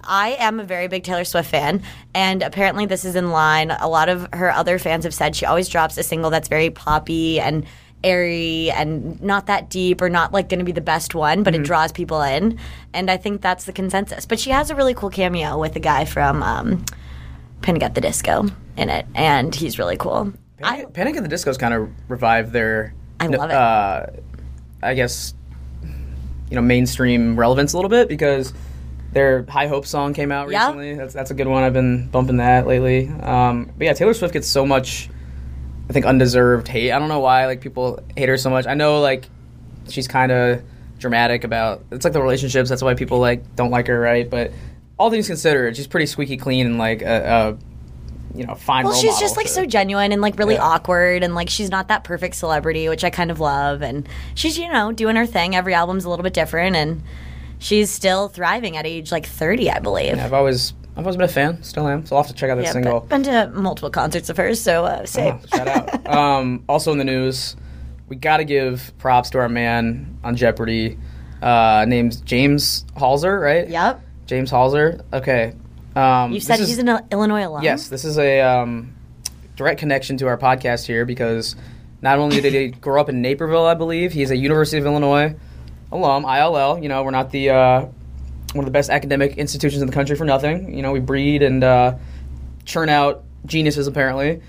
I am a very big Taylor Swift fan, and apparently this is in line. A lot of her other fans have said she always drops a single that's very poppy and airy and not that deep or not like going to be the best one, but mm-hmm. it draws people in, and I think that's the consensus. But she has a really cool cameo with a guy from um, Panic at the Disco in it, and he's really cool. Panic, I, Panic at the Disco's kind of revived their, I love it. Uh, I guess, you know, mainstream relevance a little bit because their High Hope song came out yep. recently. That's that's a good one. I've been bumping that lately. Um, but yeah, Taylor Swift gets so much, I think, undeserved hate. I don't know why like people hate her so much. I know like she's kind of dramatic about it's like the relationships. That's why people like don't like her, right? But all things considered, she's pretty squeaky clean and like a. a you know, fine well, role she's model just, like, so genuine and, like, really yeah. awkward and, like, she's not that perfect celebrity, which I kind of love. And she's, you know, doing her thing. Every album's a little bit different, and she's still thriving at age, like, thirty, I believe. Yeah, I've always I've always been a fan. Still am. So I'll have to check out this yeah, single. I've been to multiple concerts of hers, so uh, same. Oh, shout out. um, also in the news, we got to give props to our man on Jeopardy. Uh, name's James Halzer, right? Yep. James Halser. Okay. Um, you said is, he's an Illinois alum? Yes. This is a um, direct connection to our podcast here because not only did he grow up in Naperville, I believe, he's a University of Illinois alum, I L L. You know, we're not the uh, one of the best academic institutions in the country for nothing. You know, we breed and uh, churn out geniuses, apparently.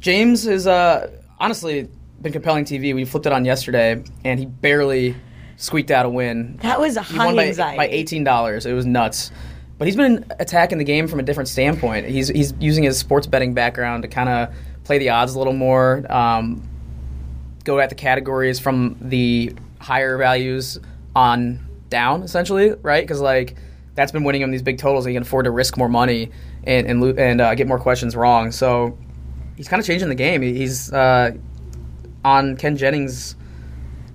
James has uh, honestly been compelling T V. We flipped it on yesterday, and he barely squeaked out a win. That was a high he won by, anxiety. By eighteen dollars. It was nuts. But he's been attacking the game from a different standpoint. He's he's using his sports betting background to kind of play the odds a little more, um, go at the categories from the higher values on down, essentially, right? Because, like, that's been winning him these big totals, and he can afford to risk more money and and, lo- and uh, get more questions wrong. So he's kind of changing the game. He's uh, on Ken Jennings'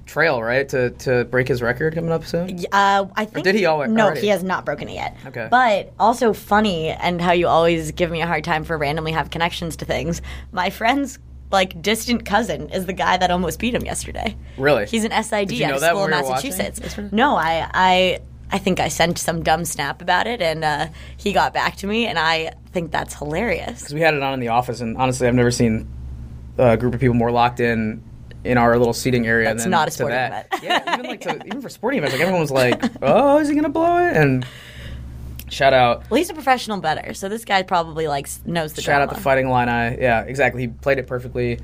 trail, right, to to break his record coming up soon? Uh, I think. Or did he already? No, he has not broken it yet. Okay. But also funny, and how you always give me a hard time for randomly have connections to things. My friend's, like, distant cousin is the guy that almost beat him yesterday. Really? He's an S I D did you know out of school in we Massachusetts. No, I, I I think I sent some dumb snap about it, and uh, he got back to me, and I think that's hilarious. Because we had it on in the office, and honestly, I've never seen a group of people more locked in in our little seating area. That's than not a sporting event. Yeah, even like yeah. To, even for sporting events, like everyone was like, "Oh, is he gonna blow it?" And shout out. Well, he's a professional bettor, so this guy probably like knows the. Shout drama. Out the Fighting Illini. Yeah, exactly. He played it perfectly.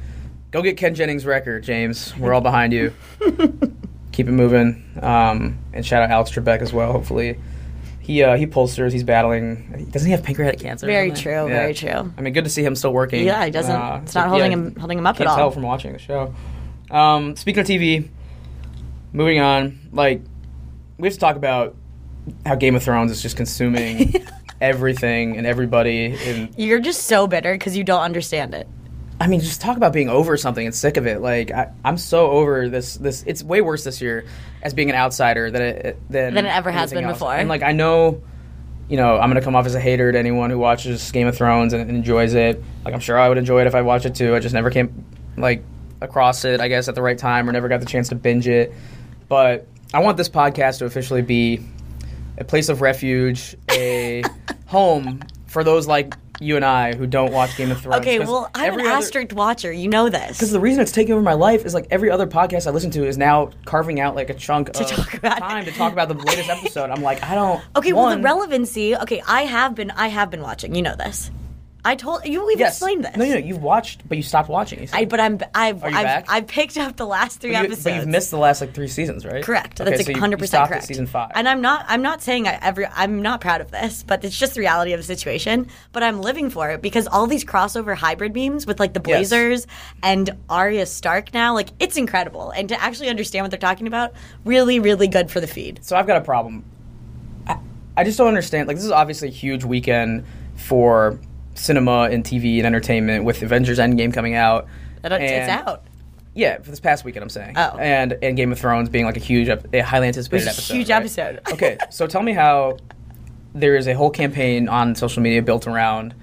Go get Ken Jennings' record, James. We're all behind you. Keep it moving. Um, and shout out Alex Trebek as well. Hopefully, he uh, he pollsters. He's battling. Doesn't he have pancreatic cancer? Very true. Yeah. Very true. I mean, good to see him still working. Yeah, he doesn't. Uh, it's not so, holding yeah, him holding him up at all. Can't tell from watching the show. Um, speaking of T V, moving on, like, we have to talk about how Game of Thrones is just consuming everything and everybody. And you're just so bitter because you don't understand it. I mean, just talk about being over something and sick of it. Like, I, I'm so over this, this. It's way worse this year as being an outsider than it, than, than it ever has been else. Before. And, like, I know, you know, I'm going to come off as a hater to anyone who watches Game of Thrones and enjoys it. Like, I'm sure I would enjoy it if I watched it, too. I just never came, like... across it, I guess, at the right time, or never got the chance to binge it. But I want this podcast to officially be a place of refuge, a home for those like you and I who don't watch Game of Thrones. Okay, well, I'm an other... asterisk watcher. You know this. Because the reason it's taking over my life is like every other podcast I listen to is now carving out like a chunk to of talk about time it. To talk about the latest episode. I'm like, I don't... Okay, one... well, the relevancy... Okay, I have been, I have been watching. You know this. I told you we've yes. explained this. No, no, no, you've watched, but you stopped watching. You I, but I'm, I've, Are you I've, back? I've picked up the last three but you, episodes. But you've missed the last like three seasons, right? Correct. Okay, that's like one hundred percent correct. So you, you stopped at season five. And I'm not, I'm not saying I ever, I'm not proud of this, but it's just the reality of the situation. But I'm living for it because all these crossover hybrid memes with like the Blazers yes. and Arya Stark now, like it's incredible. And to actually understand what they're talking about, really, really good for the feed. So I've got a problem. I, I just don't understand. Like this is obviously a huge weekend for cinema and T V and entertainment with Avengers Endgame coming out. That, and, it's out. Yeah, for this past weekend, I'm saying. Oh. And and Game of Thrones being like a huge, a highly anticipated it was episode. A huge right? episode. Okay, so tell me how there is a whole campaign on social media built around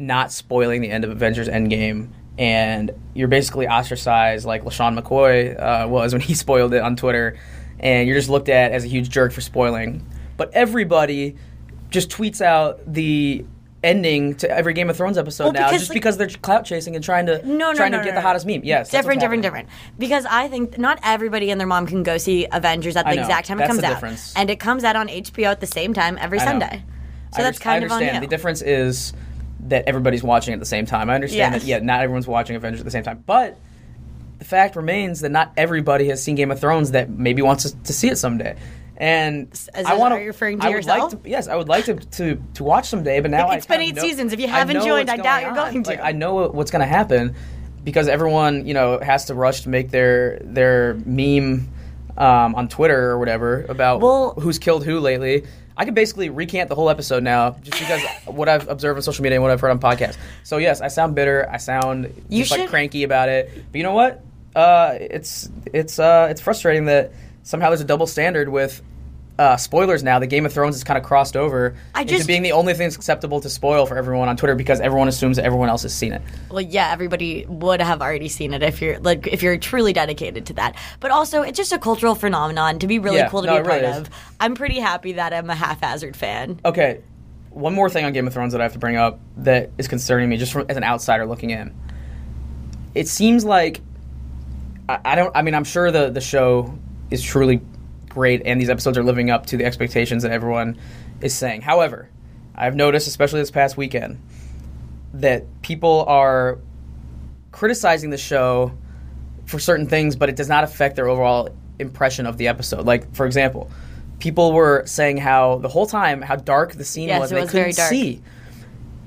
not spoiling the end of Avengers Endgame, and you're basically ostracized like LaShawn McCoy uh, was when he spoiled it on Twitter, and you're just looked at as a huge jerk for spoiling. But everybody just tweets out the ending to every Game of Thrones episode well, now because, just like, because they're clout chasing and trying to no, no, trying no, to get no, no. the hottest meme. Yes, different, different, different. Because I think not everybody and their mom can go see Avengers at the know, exact time it comes out, difference. And it comes out on H B O at the same time every I Sunday. Know. So I that's re- kind I of on you. The difference is that everybody's watching at the same time. I understand yes. that. Yeah, not everyone's watching Avengers at the same time, but the fact remains that not everybody has seen Game of Thrones that maybe wants to, to see it someday. And As I want to. Referring to I yourself? Like to, yes, I would like to, to, to watch someday, but now it's I been eight know, seasons. If you haven't I joined, I doubt on. You're going to. Like, I know what's going to happen because everyone, you know, has to rush to make their their meme um, on Twitter or whatever about well, who's killed who lately. I could basically recant the whole episode now just because what I've observed on social media and what I've heard on podcasts. So yes, I sound bitter. I sound just like cranky about it. But you know what? Uh, it's it's uh, it's frustrating that. Somehow there's a double standard with uh, spoilers now. The Game of Thrones is kind of crossed over I into just, being the only thing that's acceptable to spoil for everyone on Twitter because everyone assumes that everyone else has seen it. Well, yeah, everybody would have already seen it if you're like if you're truly dedicated to that. But also, it's just a cultural phenomenon to be really yeah, cool to no, be a part really of. Is. I'm pretty happy that I'm a haphazard fan. Okay, one more thing on Game of Thrones that I have to bring up that is concerning me just from, as an outsider looking in. It seems like I, I don't. I mean, I'm sure the the show is truly great, and these episodes are living up to the expectations that everyone is saying. However, I've noticed, especially this past weekend, that people are criticizing the show for certain things, but it does not affect their overall impression of the episode. Like, for example, people were saying how the whole time how dark the scene yes, was, and they was couldn't very dark. see.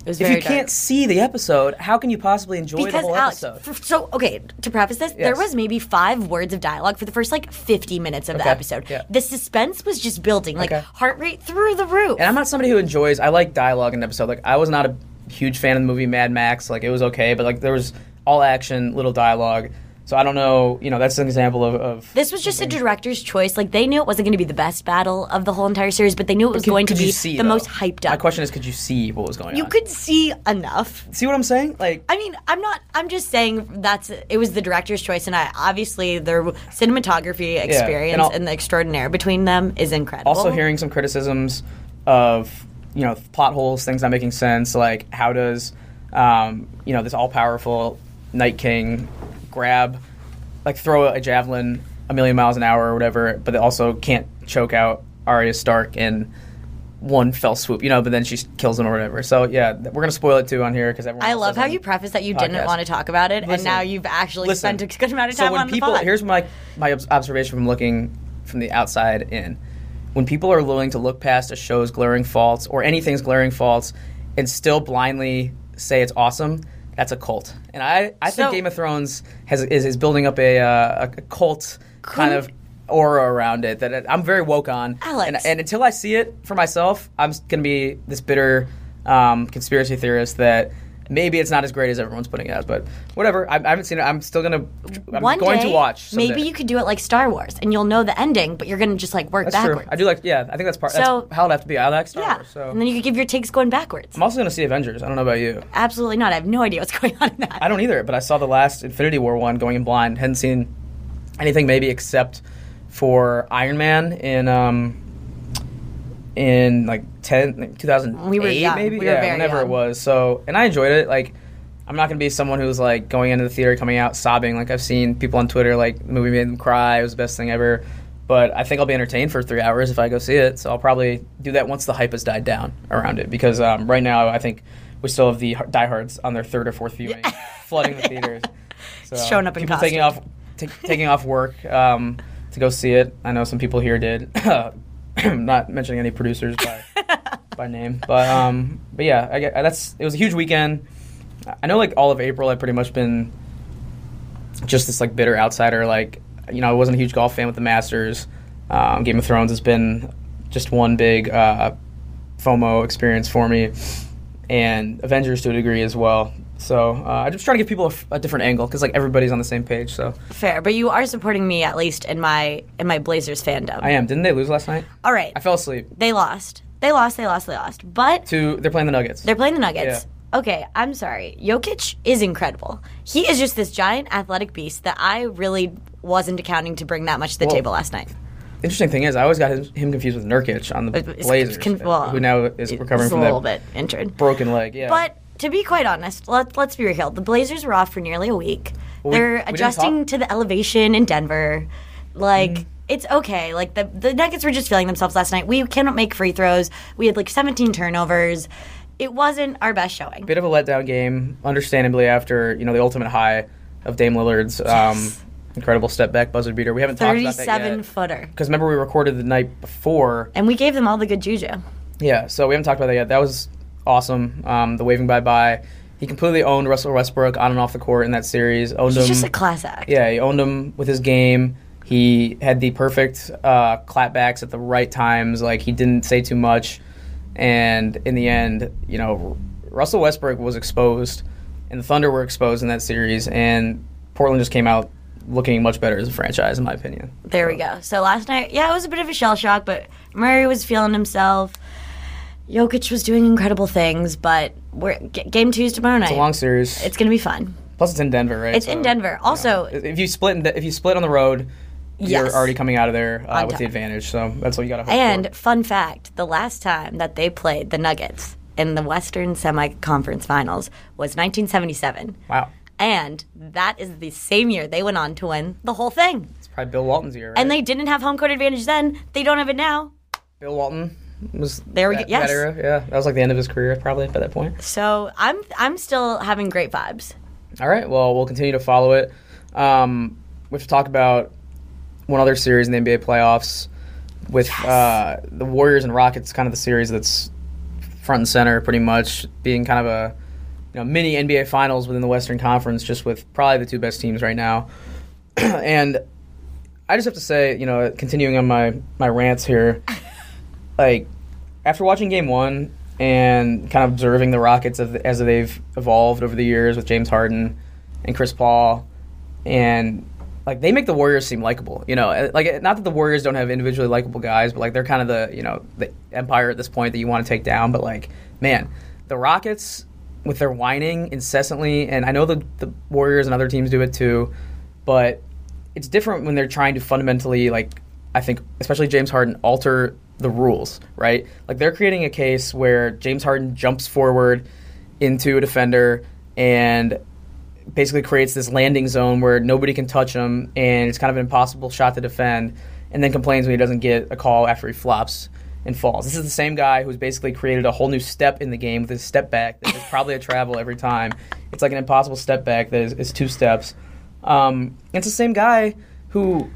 If you dark. can't see the episode, how can you possibly enjoy because the whole Alex, episode? For, so, okay, to preface this, yes. there was maybe five words of dialogue for the first, like, fifty minutes of okay. the episode. Yeah. The suspense was just building, like, okay. heart rate through the roof. And I'm not somebody who enjoys, I like dialogue in an episode. Like, I was not a huge fan of the movie Mad Max. Like, it was okay, but, like, there was all action, little dialogue. So I don't know, you know, that's an example of... of this was just a director's choice. Like, they knew it wasn't going to be the best battle of the whole entire series, but they knew it was could, going could to be see, the though? most hyped up. My question is, could you see what was going you on? You could see enough. See what I'm saying? Like, I mean, I'm not... I'm just saying that's... It was the director's choice, and I obviously their cinematography experience yeah, and, and the extraordinaire between them is incredible. Also hearing some criticisms of, you know, plot holes, things not making sense, like how does, um, you know, this all-powerful Night King... grab, like throw a javelin a million miles an hour or whatever, but they also can't choke out Arya Stark in one fell swoop, you know, but then she kills him or whatever. So, yeah, we're going to spoil it too on here because everyone I love how you preface that you podcast. didn't want to talk about it, listen, and now you've actually listen, spent a good amount of time so when on people, the pod. Here's my, my observation from looking from the outside in. When people are willing to look past a show's glaring faults or anything's glaring faults and still blindly say it's awesome, that's a cult. And I, I so, think Game of Thrones has is, is building up a, uh, a cult kind of aura around it that it, I'm very woke on. Alex. And, and until I see it for myself, I'm going to be this bitter um, conspiracy theorist that maybe it's not as great as everyone's putting it as, but whatever. I, I haven't seen it. I'm still gonna, I'm One going day, to watch someday. Maybe you could do it like Star Wars, and you'll know the ending, but you're going to just like work that's backwards. True. I do like, yeah, I think that's part, so, that's how it'd have to be. I like Star yeah. Wars. So. And then you could give your takes going backwards. I'm also going to see Avengers. I don't know about you. Absolutely not. I have no idea what's going on in that. I don't either, but I saw the last Infinity War one going in blind. Hadn't seen anything maybe except for Iron Man in... Um, in like ten, like two thousand eight, we were young. maybe, we yeah, were very whenever young. it was. So, and I enjoyed it. Like, I'm not gonna be someone who's like going into the theater, coming out sobbing. Like I've seen people on Twitter, like the movie made them cry. It was the best thing ever. But I think I'll be entertained for three hours if I go see it. So I'll probably do that once the hype has died down around it. Because um, right now, I think we still have the diehards on their third or fourth viewing, flooding the theaters. So, showing up in costume. Taking off, t- taking off work um, to go see it. I know some people here did. I'm not mentioning any producers by by name, but um, but yeah, I, I, that's it was a huge weekend. I know, like all of April, I've pretty much been just this like bitter outsider. Like, you know, I wasn't a huge golf fan with the Masters. Um, Game of Thrones has been just one big uh, FOMO experience for me, and Avengers to a degree as well. So uh, I'm just trying to give people a, a different angle because like everybody's on the same page. So fair, but you are supporting me at least in my in my Blazers fandom. I am. Didn't they lose last night? All right, I fell asleep. They lost. They lost. They lost. They lost. But to they're playing the Nuggets. They're playing the Nuggets. Yeah. Okay, I'm sorry. Jokic is incredible. He is just this giant athletic beast that I really wasn't accounting to bring that much to the well, table last night. Interesting thing is, I always got him, him confused with Nurkic on the it's, Blazers, conf- well, who now is recovering from a little that bit injured broken leg. Yeah, but. To be quite honest, let, let's be real. The Blazers were off for nearly a week. Well, They're we, we adjusting to the elevation in Denver. Like, mm-hmm. it's okay. Like, the, the Nuggets were just feeling themselves last night. We cannot make free throws. We had, like, seventeen turnovers. It wasn't our best showing. Bit of a letdown game, understandably, after, you know, the ultimate high of Dame Lillard's yes. um, incredible step-back buzzer beater. We haven't talked about that yet. thirty-seven footer. Because remember, we recorded the night before. And we gave them all the good juju. Yeah, so we haven't talked about that yet. That was... awesome. Um, the waving bye-bye. He completely owned Russell Westbrook on and off the court in that series. Owned He's him. just a class act. Yeah, he owned him with his game. He had the perfect uh, clapbacks at the right times. Like, he didn't say too much. And in the end, you know, Russell Westbrook was exposed, and the Thunder were exposed in that series, and Portland just came out looking much better as a franchise, in my opinion. There so. we go. So last night, yeah, it was a bit of a shell shock, but Murray was feeling himself. Jokic was doing incredible things, but we're g- game two's tomorrow night. It's a long series. It's going to be fun. Plus, it's in Denver, right? It's so, in Denver. Also, you know, if you split, in de- if you split on the road, you're yes. already coming out of there uh, with top. the advantage. So that's what you got to hope and, for. And fun fact: the last time that they played the Nuggets in the Western Semi-Conference Finals was nineteen seventy-seven. Wow. And that is the same year they went on to win the whole thing. It's probably Bill Walton's year, right? And they didn't have home court advantage then. They don't have it now. Bill Walton was there. We that, go. Yes. That era. Yeah, that was like the end of his career probably by that point. So I'm I'm still having great vibes. All right. Well, we'll continue to follow it. Um, we have to talk about one other series in the N B A playoffs with yes. uh, the Warriors and Rockets, kind of the series that's front and center pretty much, being kind of a you know, mini N B A Finals within the Western Conference, just with probably the two best teams right now. And I just have to say, you know, continuing on my, my rants here, like after watching Game One and kind of observing the Rockets as they've evolved over the years with James Harden and Chris Paul, and like they make the Warriors seem likable, you know. Like, not that the Warriors don't have individually likable guys, but like they're kind of the you know the empire at this point that you want to take down. But like, man, the Rockets with their whining incessantly, and I know the the Warriors and other teams do it too, but it's different when they're trying to fundamentally, like, I think especially James Harden, alter the rules, right? Like, they're creating a case where James Harden jumps forward into a defender and basically creates this landing zone where nobody can touch him, and it's kind of an impossible shot to defend, and then complains when he doesn't get a call after he flops and falls. This is the same guy who's basically created a whole new step in the game with his step back that is probably a travel every time. It's like an impossible step back that is, is two steps. Um, it's the same guy who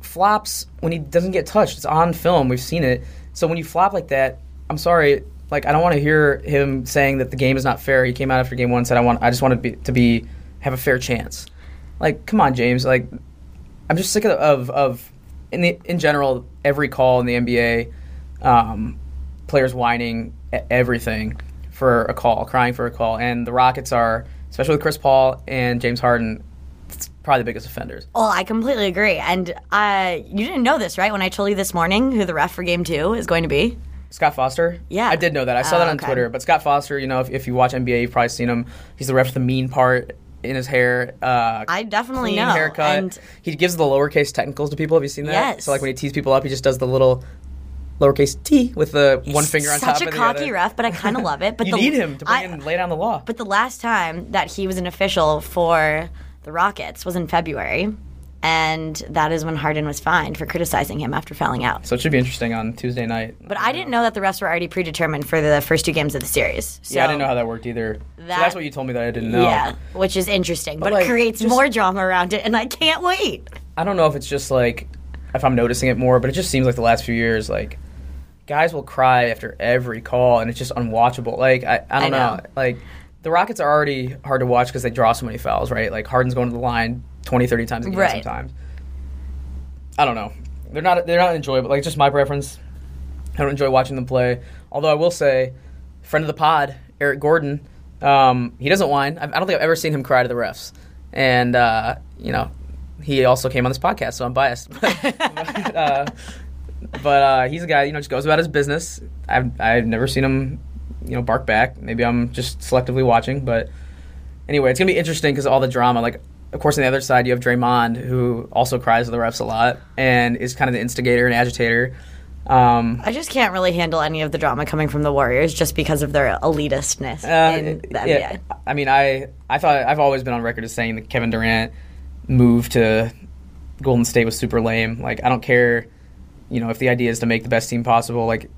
flops when he doesn't get touched. It's on film. We've seen it. So when you flop like that, I'm sorry, like, I don't want to hear him saying that the game is not fair. He came out after game one and said, I want, I just want to be, to be have a fair chance. Like, come on, James. Like, I'm just sick of, of, of in the in general, every call in the N B A, um, players whining at everything for a call, crying for a call. And the Rockets are, especially with Chris Paul and James Harden, it's probably the biggest offenders. Well, I completely agree. And uh, you didn't know this, right, when I told you this morning who the ref for game two is going to be? Scott Foster? Yeah. I did know that. I saw uh, that on okay. Twitter. But Scott Foster, you know, if, if you watch N B A, you've probably seen him. He's the ref with the mean part in his hair. Uh, I definitely know. Clean haircut. And he gives the lowercase technicals to people. Have you seen that? Yes. So, like, when he tees people up, he just does the little lowercase t with the He's one finger on top of the other. Such a cocky ref, but I kind of love it. But you the, need him to bring I, in, lay down the law. But the last time that he was an official for the Rockets was in February. And that is when Harden was fined for criticizing him after fouling out. So it should be interesting on Tuesday night. But I didn't know that the refs were already predetermined for the first two games of the series. So yeah, I didn't know how that worked either. That, so that's what you told me that I didn't know. Yeah, which is interesting. But, but like, it creates just more drama around it, and I can't wait. I don't know if it's just like, if I'm noticing it more, but it just seems like the last few years, like, guys will cry after every call, and it's just unwatchable. Like, I, I don't I know. know. Like, the Rockets are already hard to watch because they draw so many fouls, right? Like, Harden's going to the line twenty, thirty times a game right. sometimes. I don't know. They're not they're not enjoyable. Like, just my preference. I don't enjoy watching them play. Although I will say, friend of the pod, Eric Gordon, um, he doesn't whine. I don't think I've ever seen him cry to the refs. And, uh, you know, he also came on this podcast, so I'm biased. but uh, but uh, he's a guy, you know, just goes about his business. I've, I've never seen him, you know, bark back. Maybe I'm just selectively watching. But anyway, it's going to be interesting because of all the drama. Like, of course, on the other side, you have Draymond, who also cries to the refs a lot and is kind of the instigator and agitator. Um, I just can't really handle any of the drama coming from the Warriors just because of their elitistness uh, in the N B A. Yeah. I mean, I, I thought I've always been on record as saying that Kevin Durant move to Golden State was super lame. Like, I don't care, you know, if the idea is to make the best team possible. Like,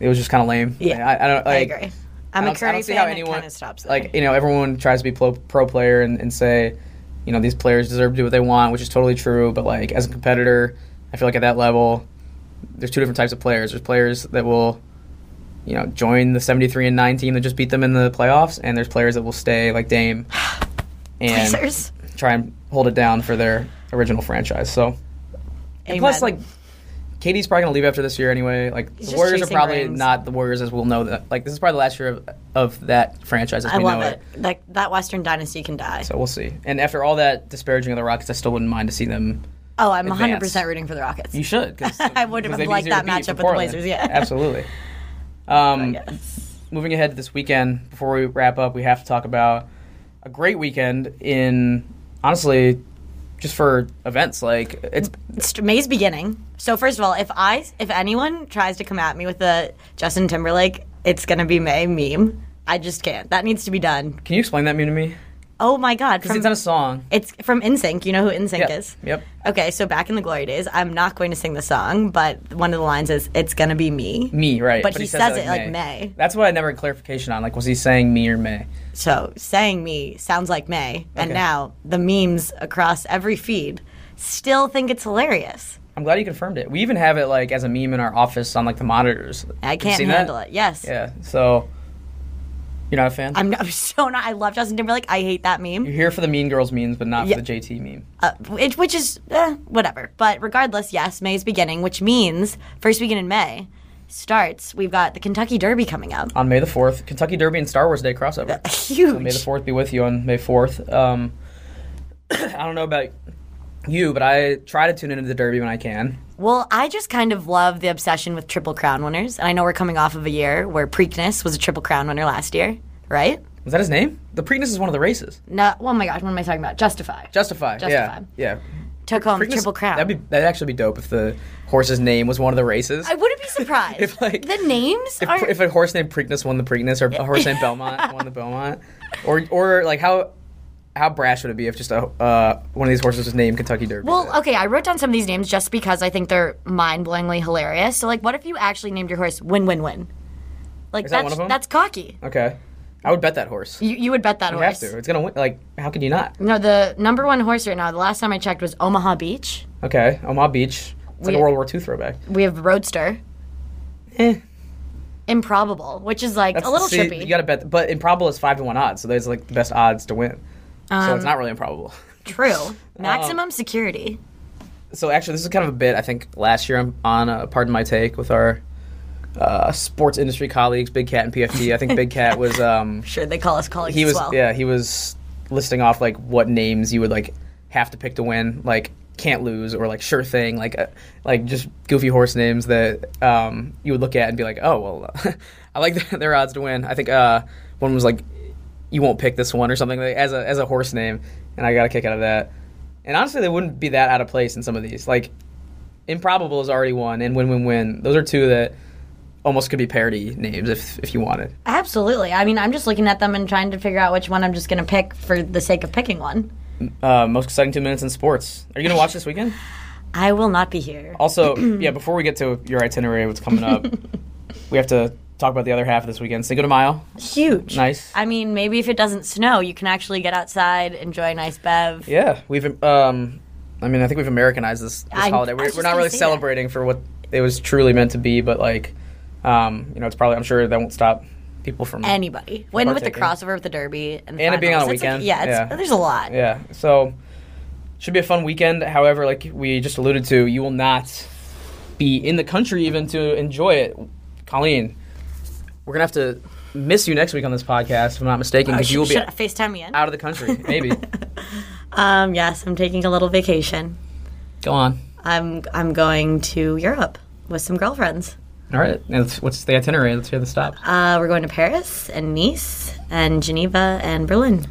it was just kind of lame. Yeah, I, I don't. Like, I agree. I'm I a Curry fan. It kind of stops there. Like, you know, everyone tries to be pro, pro player and, and say, you know, these players deserve to do what they want, which is totally true. But, like, as a competitor, I feel like at that level, there's two different types of players. There's players that will, you know, join the seventy-three and nine team that just beat them in the playoffs, and there's players that will stay, like Dame, and Blazers. Try and hold it down for their original franchise. So, and plus, like, K D's probably going to leave after this year anyway. Like, he's the Warriors are probably rings. Not the Warriors as we'll know. That. Like, this is probably the last year of, of that franchise as I we love know it. it. Like, that Western dynasty can die. So we'll see. And after all that disparaging of the Rockets, I still wouldn't mind to see them Oh, I'm advance. one hundred percent rooting for the Rockets. You should. Cause, I would have liked that matchup with the Blazers, yeah. Absolutely. Um, moving ahead to this weekend, before we wrap up, we have to talk about a great weekend in, honestly, just for events. Like it's, it's May's beginning. So first of all, if I if anyone tries to come at me with a Justin Timberlake, it's gonna be May meme. I just can't. That needs to be done. Can you explain that meme to me? Oh my God! Because it's not a song. It's from N Sync. You know who N Sync yeah. is? Yep. Okay, so back in the glory days, I'm not going to sing the song, but one of the lines is "It's gonna be me." Me, right? But, but he, he says, says it like, like May. May. That's what I never had clarification on. Like, was he saying me or May? So, saying me sounds like May, okay. And now the memes across every feed still think it's hilarious. I'm glad you confirmed it. We even have it, like, as a meme in our office on, like, the monitors. I can't handle that? it. Yes. Yeah, so you're not a fan? I'm, I'm so not. I love Justin Timberlake. I hate that meme. You're here for the Mean Girls memes, but not yeah. for the J T meme. Uh, it, which is, eh, whatever. But regardless, yes, May's beginning, which means first weekend in May starts, we've got the Kentucky Derby coming up. On May the fourth, Kentucky Derby and Star Wars Day crossover. Uh, huge. So May the fourth be with you on May fourth. Um, I don't know about you, but I try to tune into the Derby when I can. Well, I just kind of love the obsession with Triple Crown winners. And I know we're coming off of a year where Preakness was a Triple Crown winner last year, right? Was that his name? The Preakness is one of the races. No, oh my gosh, what am I talking about? Justify. Justify, Justify. yeah. yeah. Took home Preakness, the Triple Crown. That'd be that'd actually be dope if the horse's name was one of the races. I wouldn't be surprised. if like the names if, are... if a horse named Preakness won the Preakness, or a horse named Belmont won the Belmont, or or like how how brash would it be if just a uh, one of these horses was named Kentucky Derby? Well, then. Okay, I wrote down some of these names just because I think they're mind-blowingly hilarious. So, like, what if you actually named your horse Win Win Win? Like, Is that's that one of them? That's cocky. Okay. I would bet that horse. You, you would bet that you horse. You have to. It's going to win. Like, how could you not? No, the number one horse right now, the last time I checked, was Omaha Beach. Okay, Omaha Beach. It's we, like a World War Two throwback. We have Roadster. Eh. Improbable, which is, like, That's, a little see, trippy. You got to bet. But Improbable is five to one odds, so that's, like, the best odds to win. Um, so it's not really improbable. True. Maximum um, security. So, actually, this is kind of a bit, I think, last year on uh, Pardon My Take with our... Uh, sports industry colleagues, Big Cat and P F T. I think Big Cat was... Um, sure, they call us colleagues he was, as well. Yeah, he was listing off, like, what names you would, like, have to pick to win. Like, Can't Lose or, like, Sure Thing. Like, uh, like just goofy horse names that um, you would look at and be like, oh, well, uh, I like the, their odds to win. I think uh, one was, like, You Won't Pick This One or something like, as a as a horse name, and I got a kick out of that. And honestly, they wouldn't be that out of place in some of these. Like, Improbable is already one, and Win-Win-Win. Those are two that... almost could be parody names if if you wanted. Absolutely. I mean, I'm just looking at them and trying to figure out which one I'm just going to pick for the sake of picking one. Uh, most exciting two minutes in sports. Are you going to watch this weekend? I will not be here. Also, yeah, before we get to your itinerary, what's coming up, we have to talk about the other half of this weekend. Cinco de Mayo. Huge. Nice. I mean, maybe if it doesn't snow, you can actually get outside, enjoy a nice bev. Yeah. We've, um, I mean, I think we've Americanized this, this I, holiday. We're, we're not really celebrating that. For what it was truly meant to be, but like... Um, you know, it's probably, I'm sure that won't stop people from... Anybody. From when with the crossover with the Derby. And, the and it being on a weekend. Like, yeah, it's, yeah, there's a lot. Yeah, so should be a fun weekend. However, like we just alluded to, you will not be in the country even to enjoy it. Colleen, we're going to have to miss you next week on this podcast, if I'm not mistaken, because oh, you will be FaceTime me in? Out of the country, maybe. um, yes, I'm taking a little vacation. Go on. I'm I'm going to Europe with some girlfriends. All right. What's the itinerary? Let's hear the stop. Uh, we're going to Paris and Nice and Geneva and Berlin.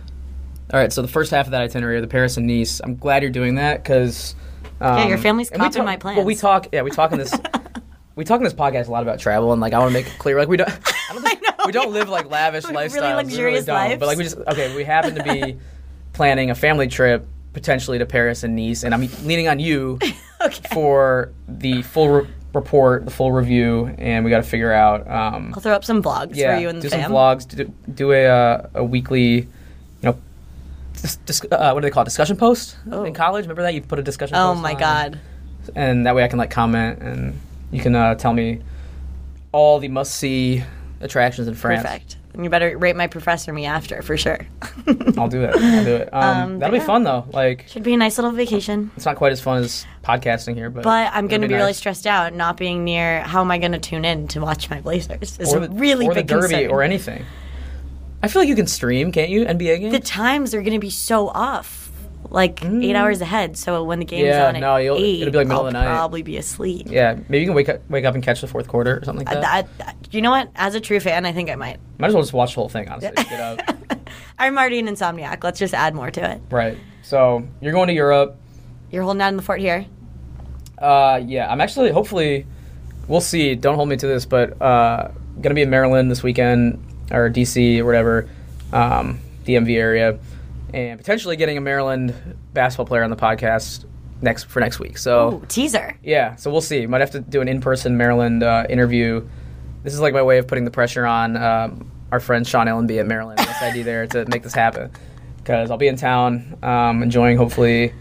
All right. So the first half of that itinerary, the Paris and Nice. I'm glad you're doing that because um, yeah, your family's copying talk, my plans. Well, we talk. Yeah, we talk in this. we talk in this podcast a lot about travel and like I want to make it clear like we don't. I don't think, I know, we don't yeah. live like lavish like, lifestyles. Really luxurious we really lives. But like we just okay. We happen to be planning a family trip potentially to Paris and Nice, and I'm leaning on you okay. for the full. Re- report, the full review, and we got to figure out... Um, I'll throw up some vlogs yeah, for you and the fam. Yeah, do some vlogs, do, do a, uh, a weekly, you know, dis- dis- uh, what do they call it, discussion post oh. in college? Remember that? You put a discussion oh post Oh, my on, God. And that way I can, like, comment, and you can uh, tell me all the must-see attractions in France. Perfect. And you better rate my professor me after, for sure. I'll do it. I'll do it. Um, um, that'll be yeah. fun, though. Like, should be a nice little vacation. It's not quite as fun as podcasting here. But, but I'm going to be, be nice. really stressed out not being near. How am I going to tune in to watch my Blazers? It's a really or big the Derby concern. Or anything. I feel like you can stream, can't you, N B A games? The times are going to be so off. Like, mm. eight hours ahead, so when the game's yeah, on at no, you'll, eight, it'll be like middle I'll of the night. Probably be asleep. Yeah, maybe you can wake up wake up and catch the fourth quarter or something like that. I, I, I, you know what? As a true fan, I think I might. Might as well just watch the whole thing, honestly. Get up. I'm already an insomniac. Let's just add more to it. Right. So, you're going to Europe. You're holding out in the fort here. Uh, yeah, I'm actually, hopefully, we'll see. Don't hold me to this, but uh, going to be in Maryland this weekend, or D C or whatever, um, D M V area. And potentially getting a Maryland basketball player on the podcast next for next week. So Ooh, teaser. Yeah, so we'll see. Might have to do an in-person Maryland uh, interview. This is like my way of putting the pressure on um, our friend Sean Ellenby at Maryland S I D there to make this happen. Because I'll be in town um, enjoying, hopefully,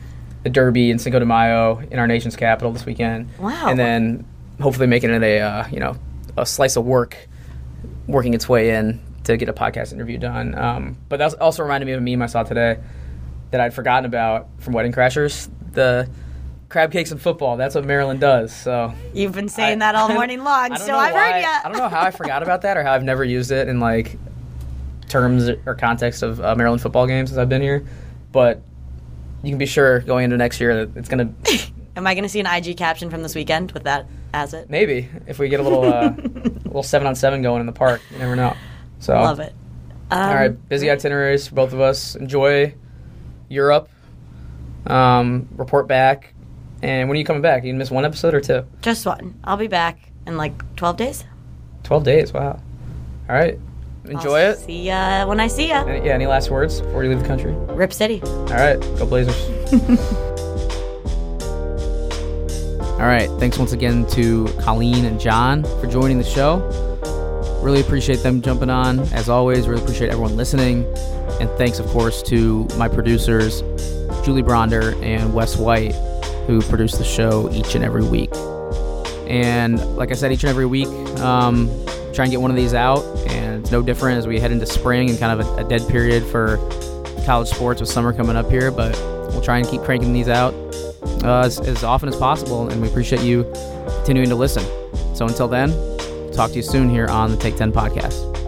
the Derby and Cinco de Mayo in our nation's capital this weekend. Wow. And then hopefully making it a uh, you know a slice of work, working its way in. To get a podcast interview done. Um, but that also reminded me of a meme I saw today that I'd forgotten about from Wedding Crashers, the crab cakes and football. That's what Maryland does. So you've been saying I, that all morning long, so I've why, heard ya. I don't know how I forgot about that or how I've never used it in like terms or context of uh, Maryland football games since I've been here. But you can be sure going into next year that it's going to... Am I going to see an I G caption from this weekend with that as it? Maybe. If we get a little uh, a little seven-on-seven going in the park, you never know. So, love it. Um, all right, busy itineraries for both of us. Enjoy Europe. Um, report back. And when are you coming back? Are you going to miss one episode or two? Just one. I'll be back in like twelve days. twelve days, wow. All right, enjoy I'll it. See ya when I see ya. Any, yeah, any last words before you leave the country? Rip City. All right, go Blazers. All right, thanks once again to Colleen and John for joining the show. Really appreciate them jumping on, as always. Really appreciate everyone listening. And thanks, of course, to my producers, Julie Bronder and Wes White, who produce the show each and every week. And like I said, each and every week, um, try and get one of these out. And it's no different as we head into spring and kind of a, a dead period for college sports with summer coming up here. But we'll try and keep cranking these out uh, as, as often as possible. And we appreciate you continuing to listen. So until then... Talk to you soon here on the Take ten Podcast.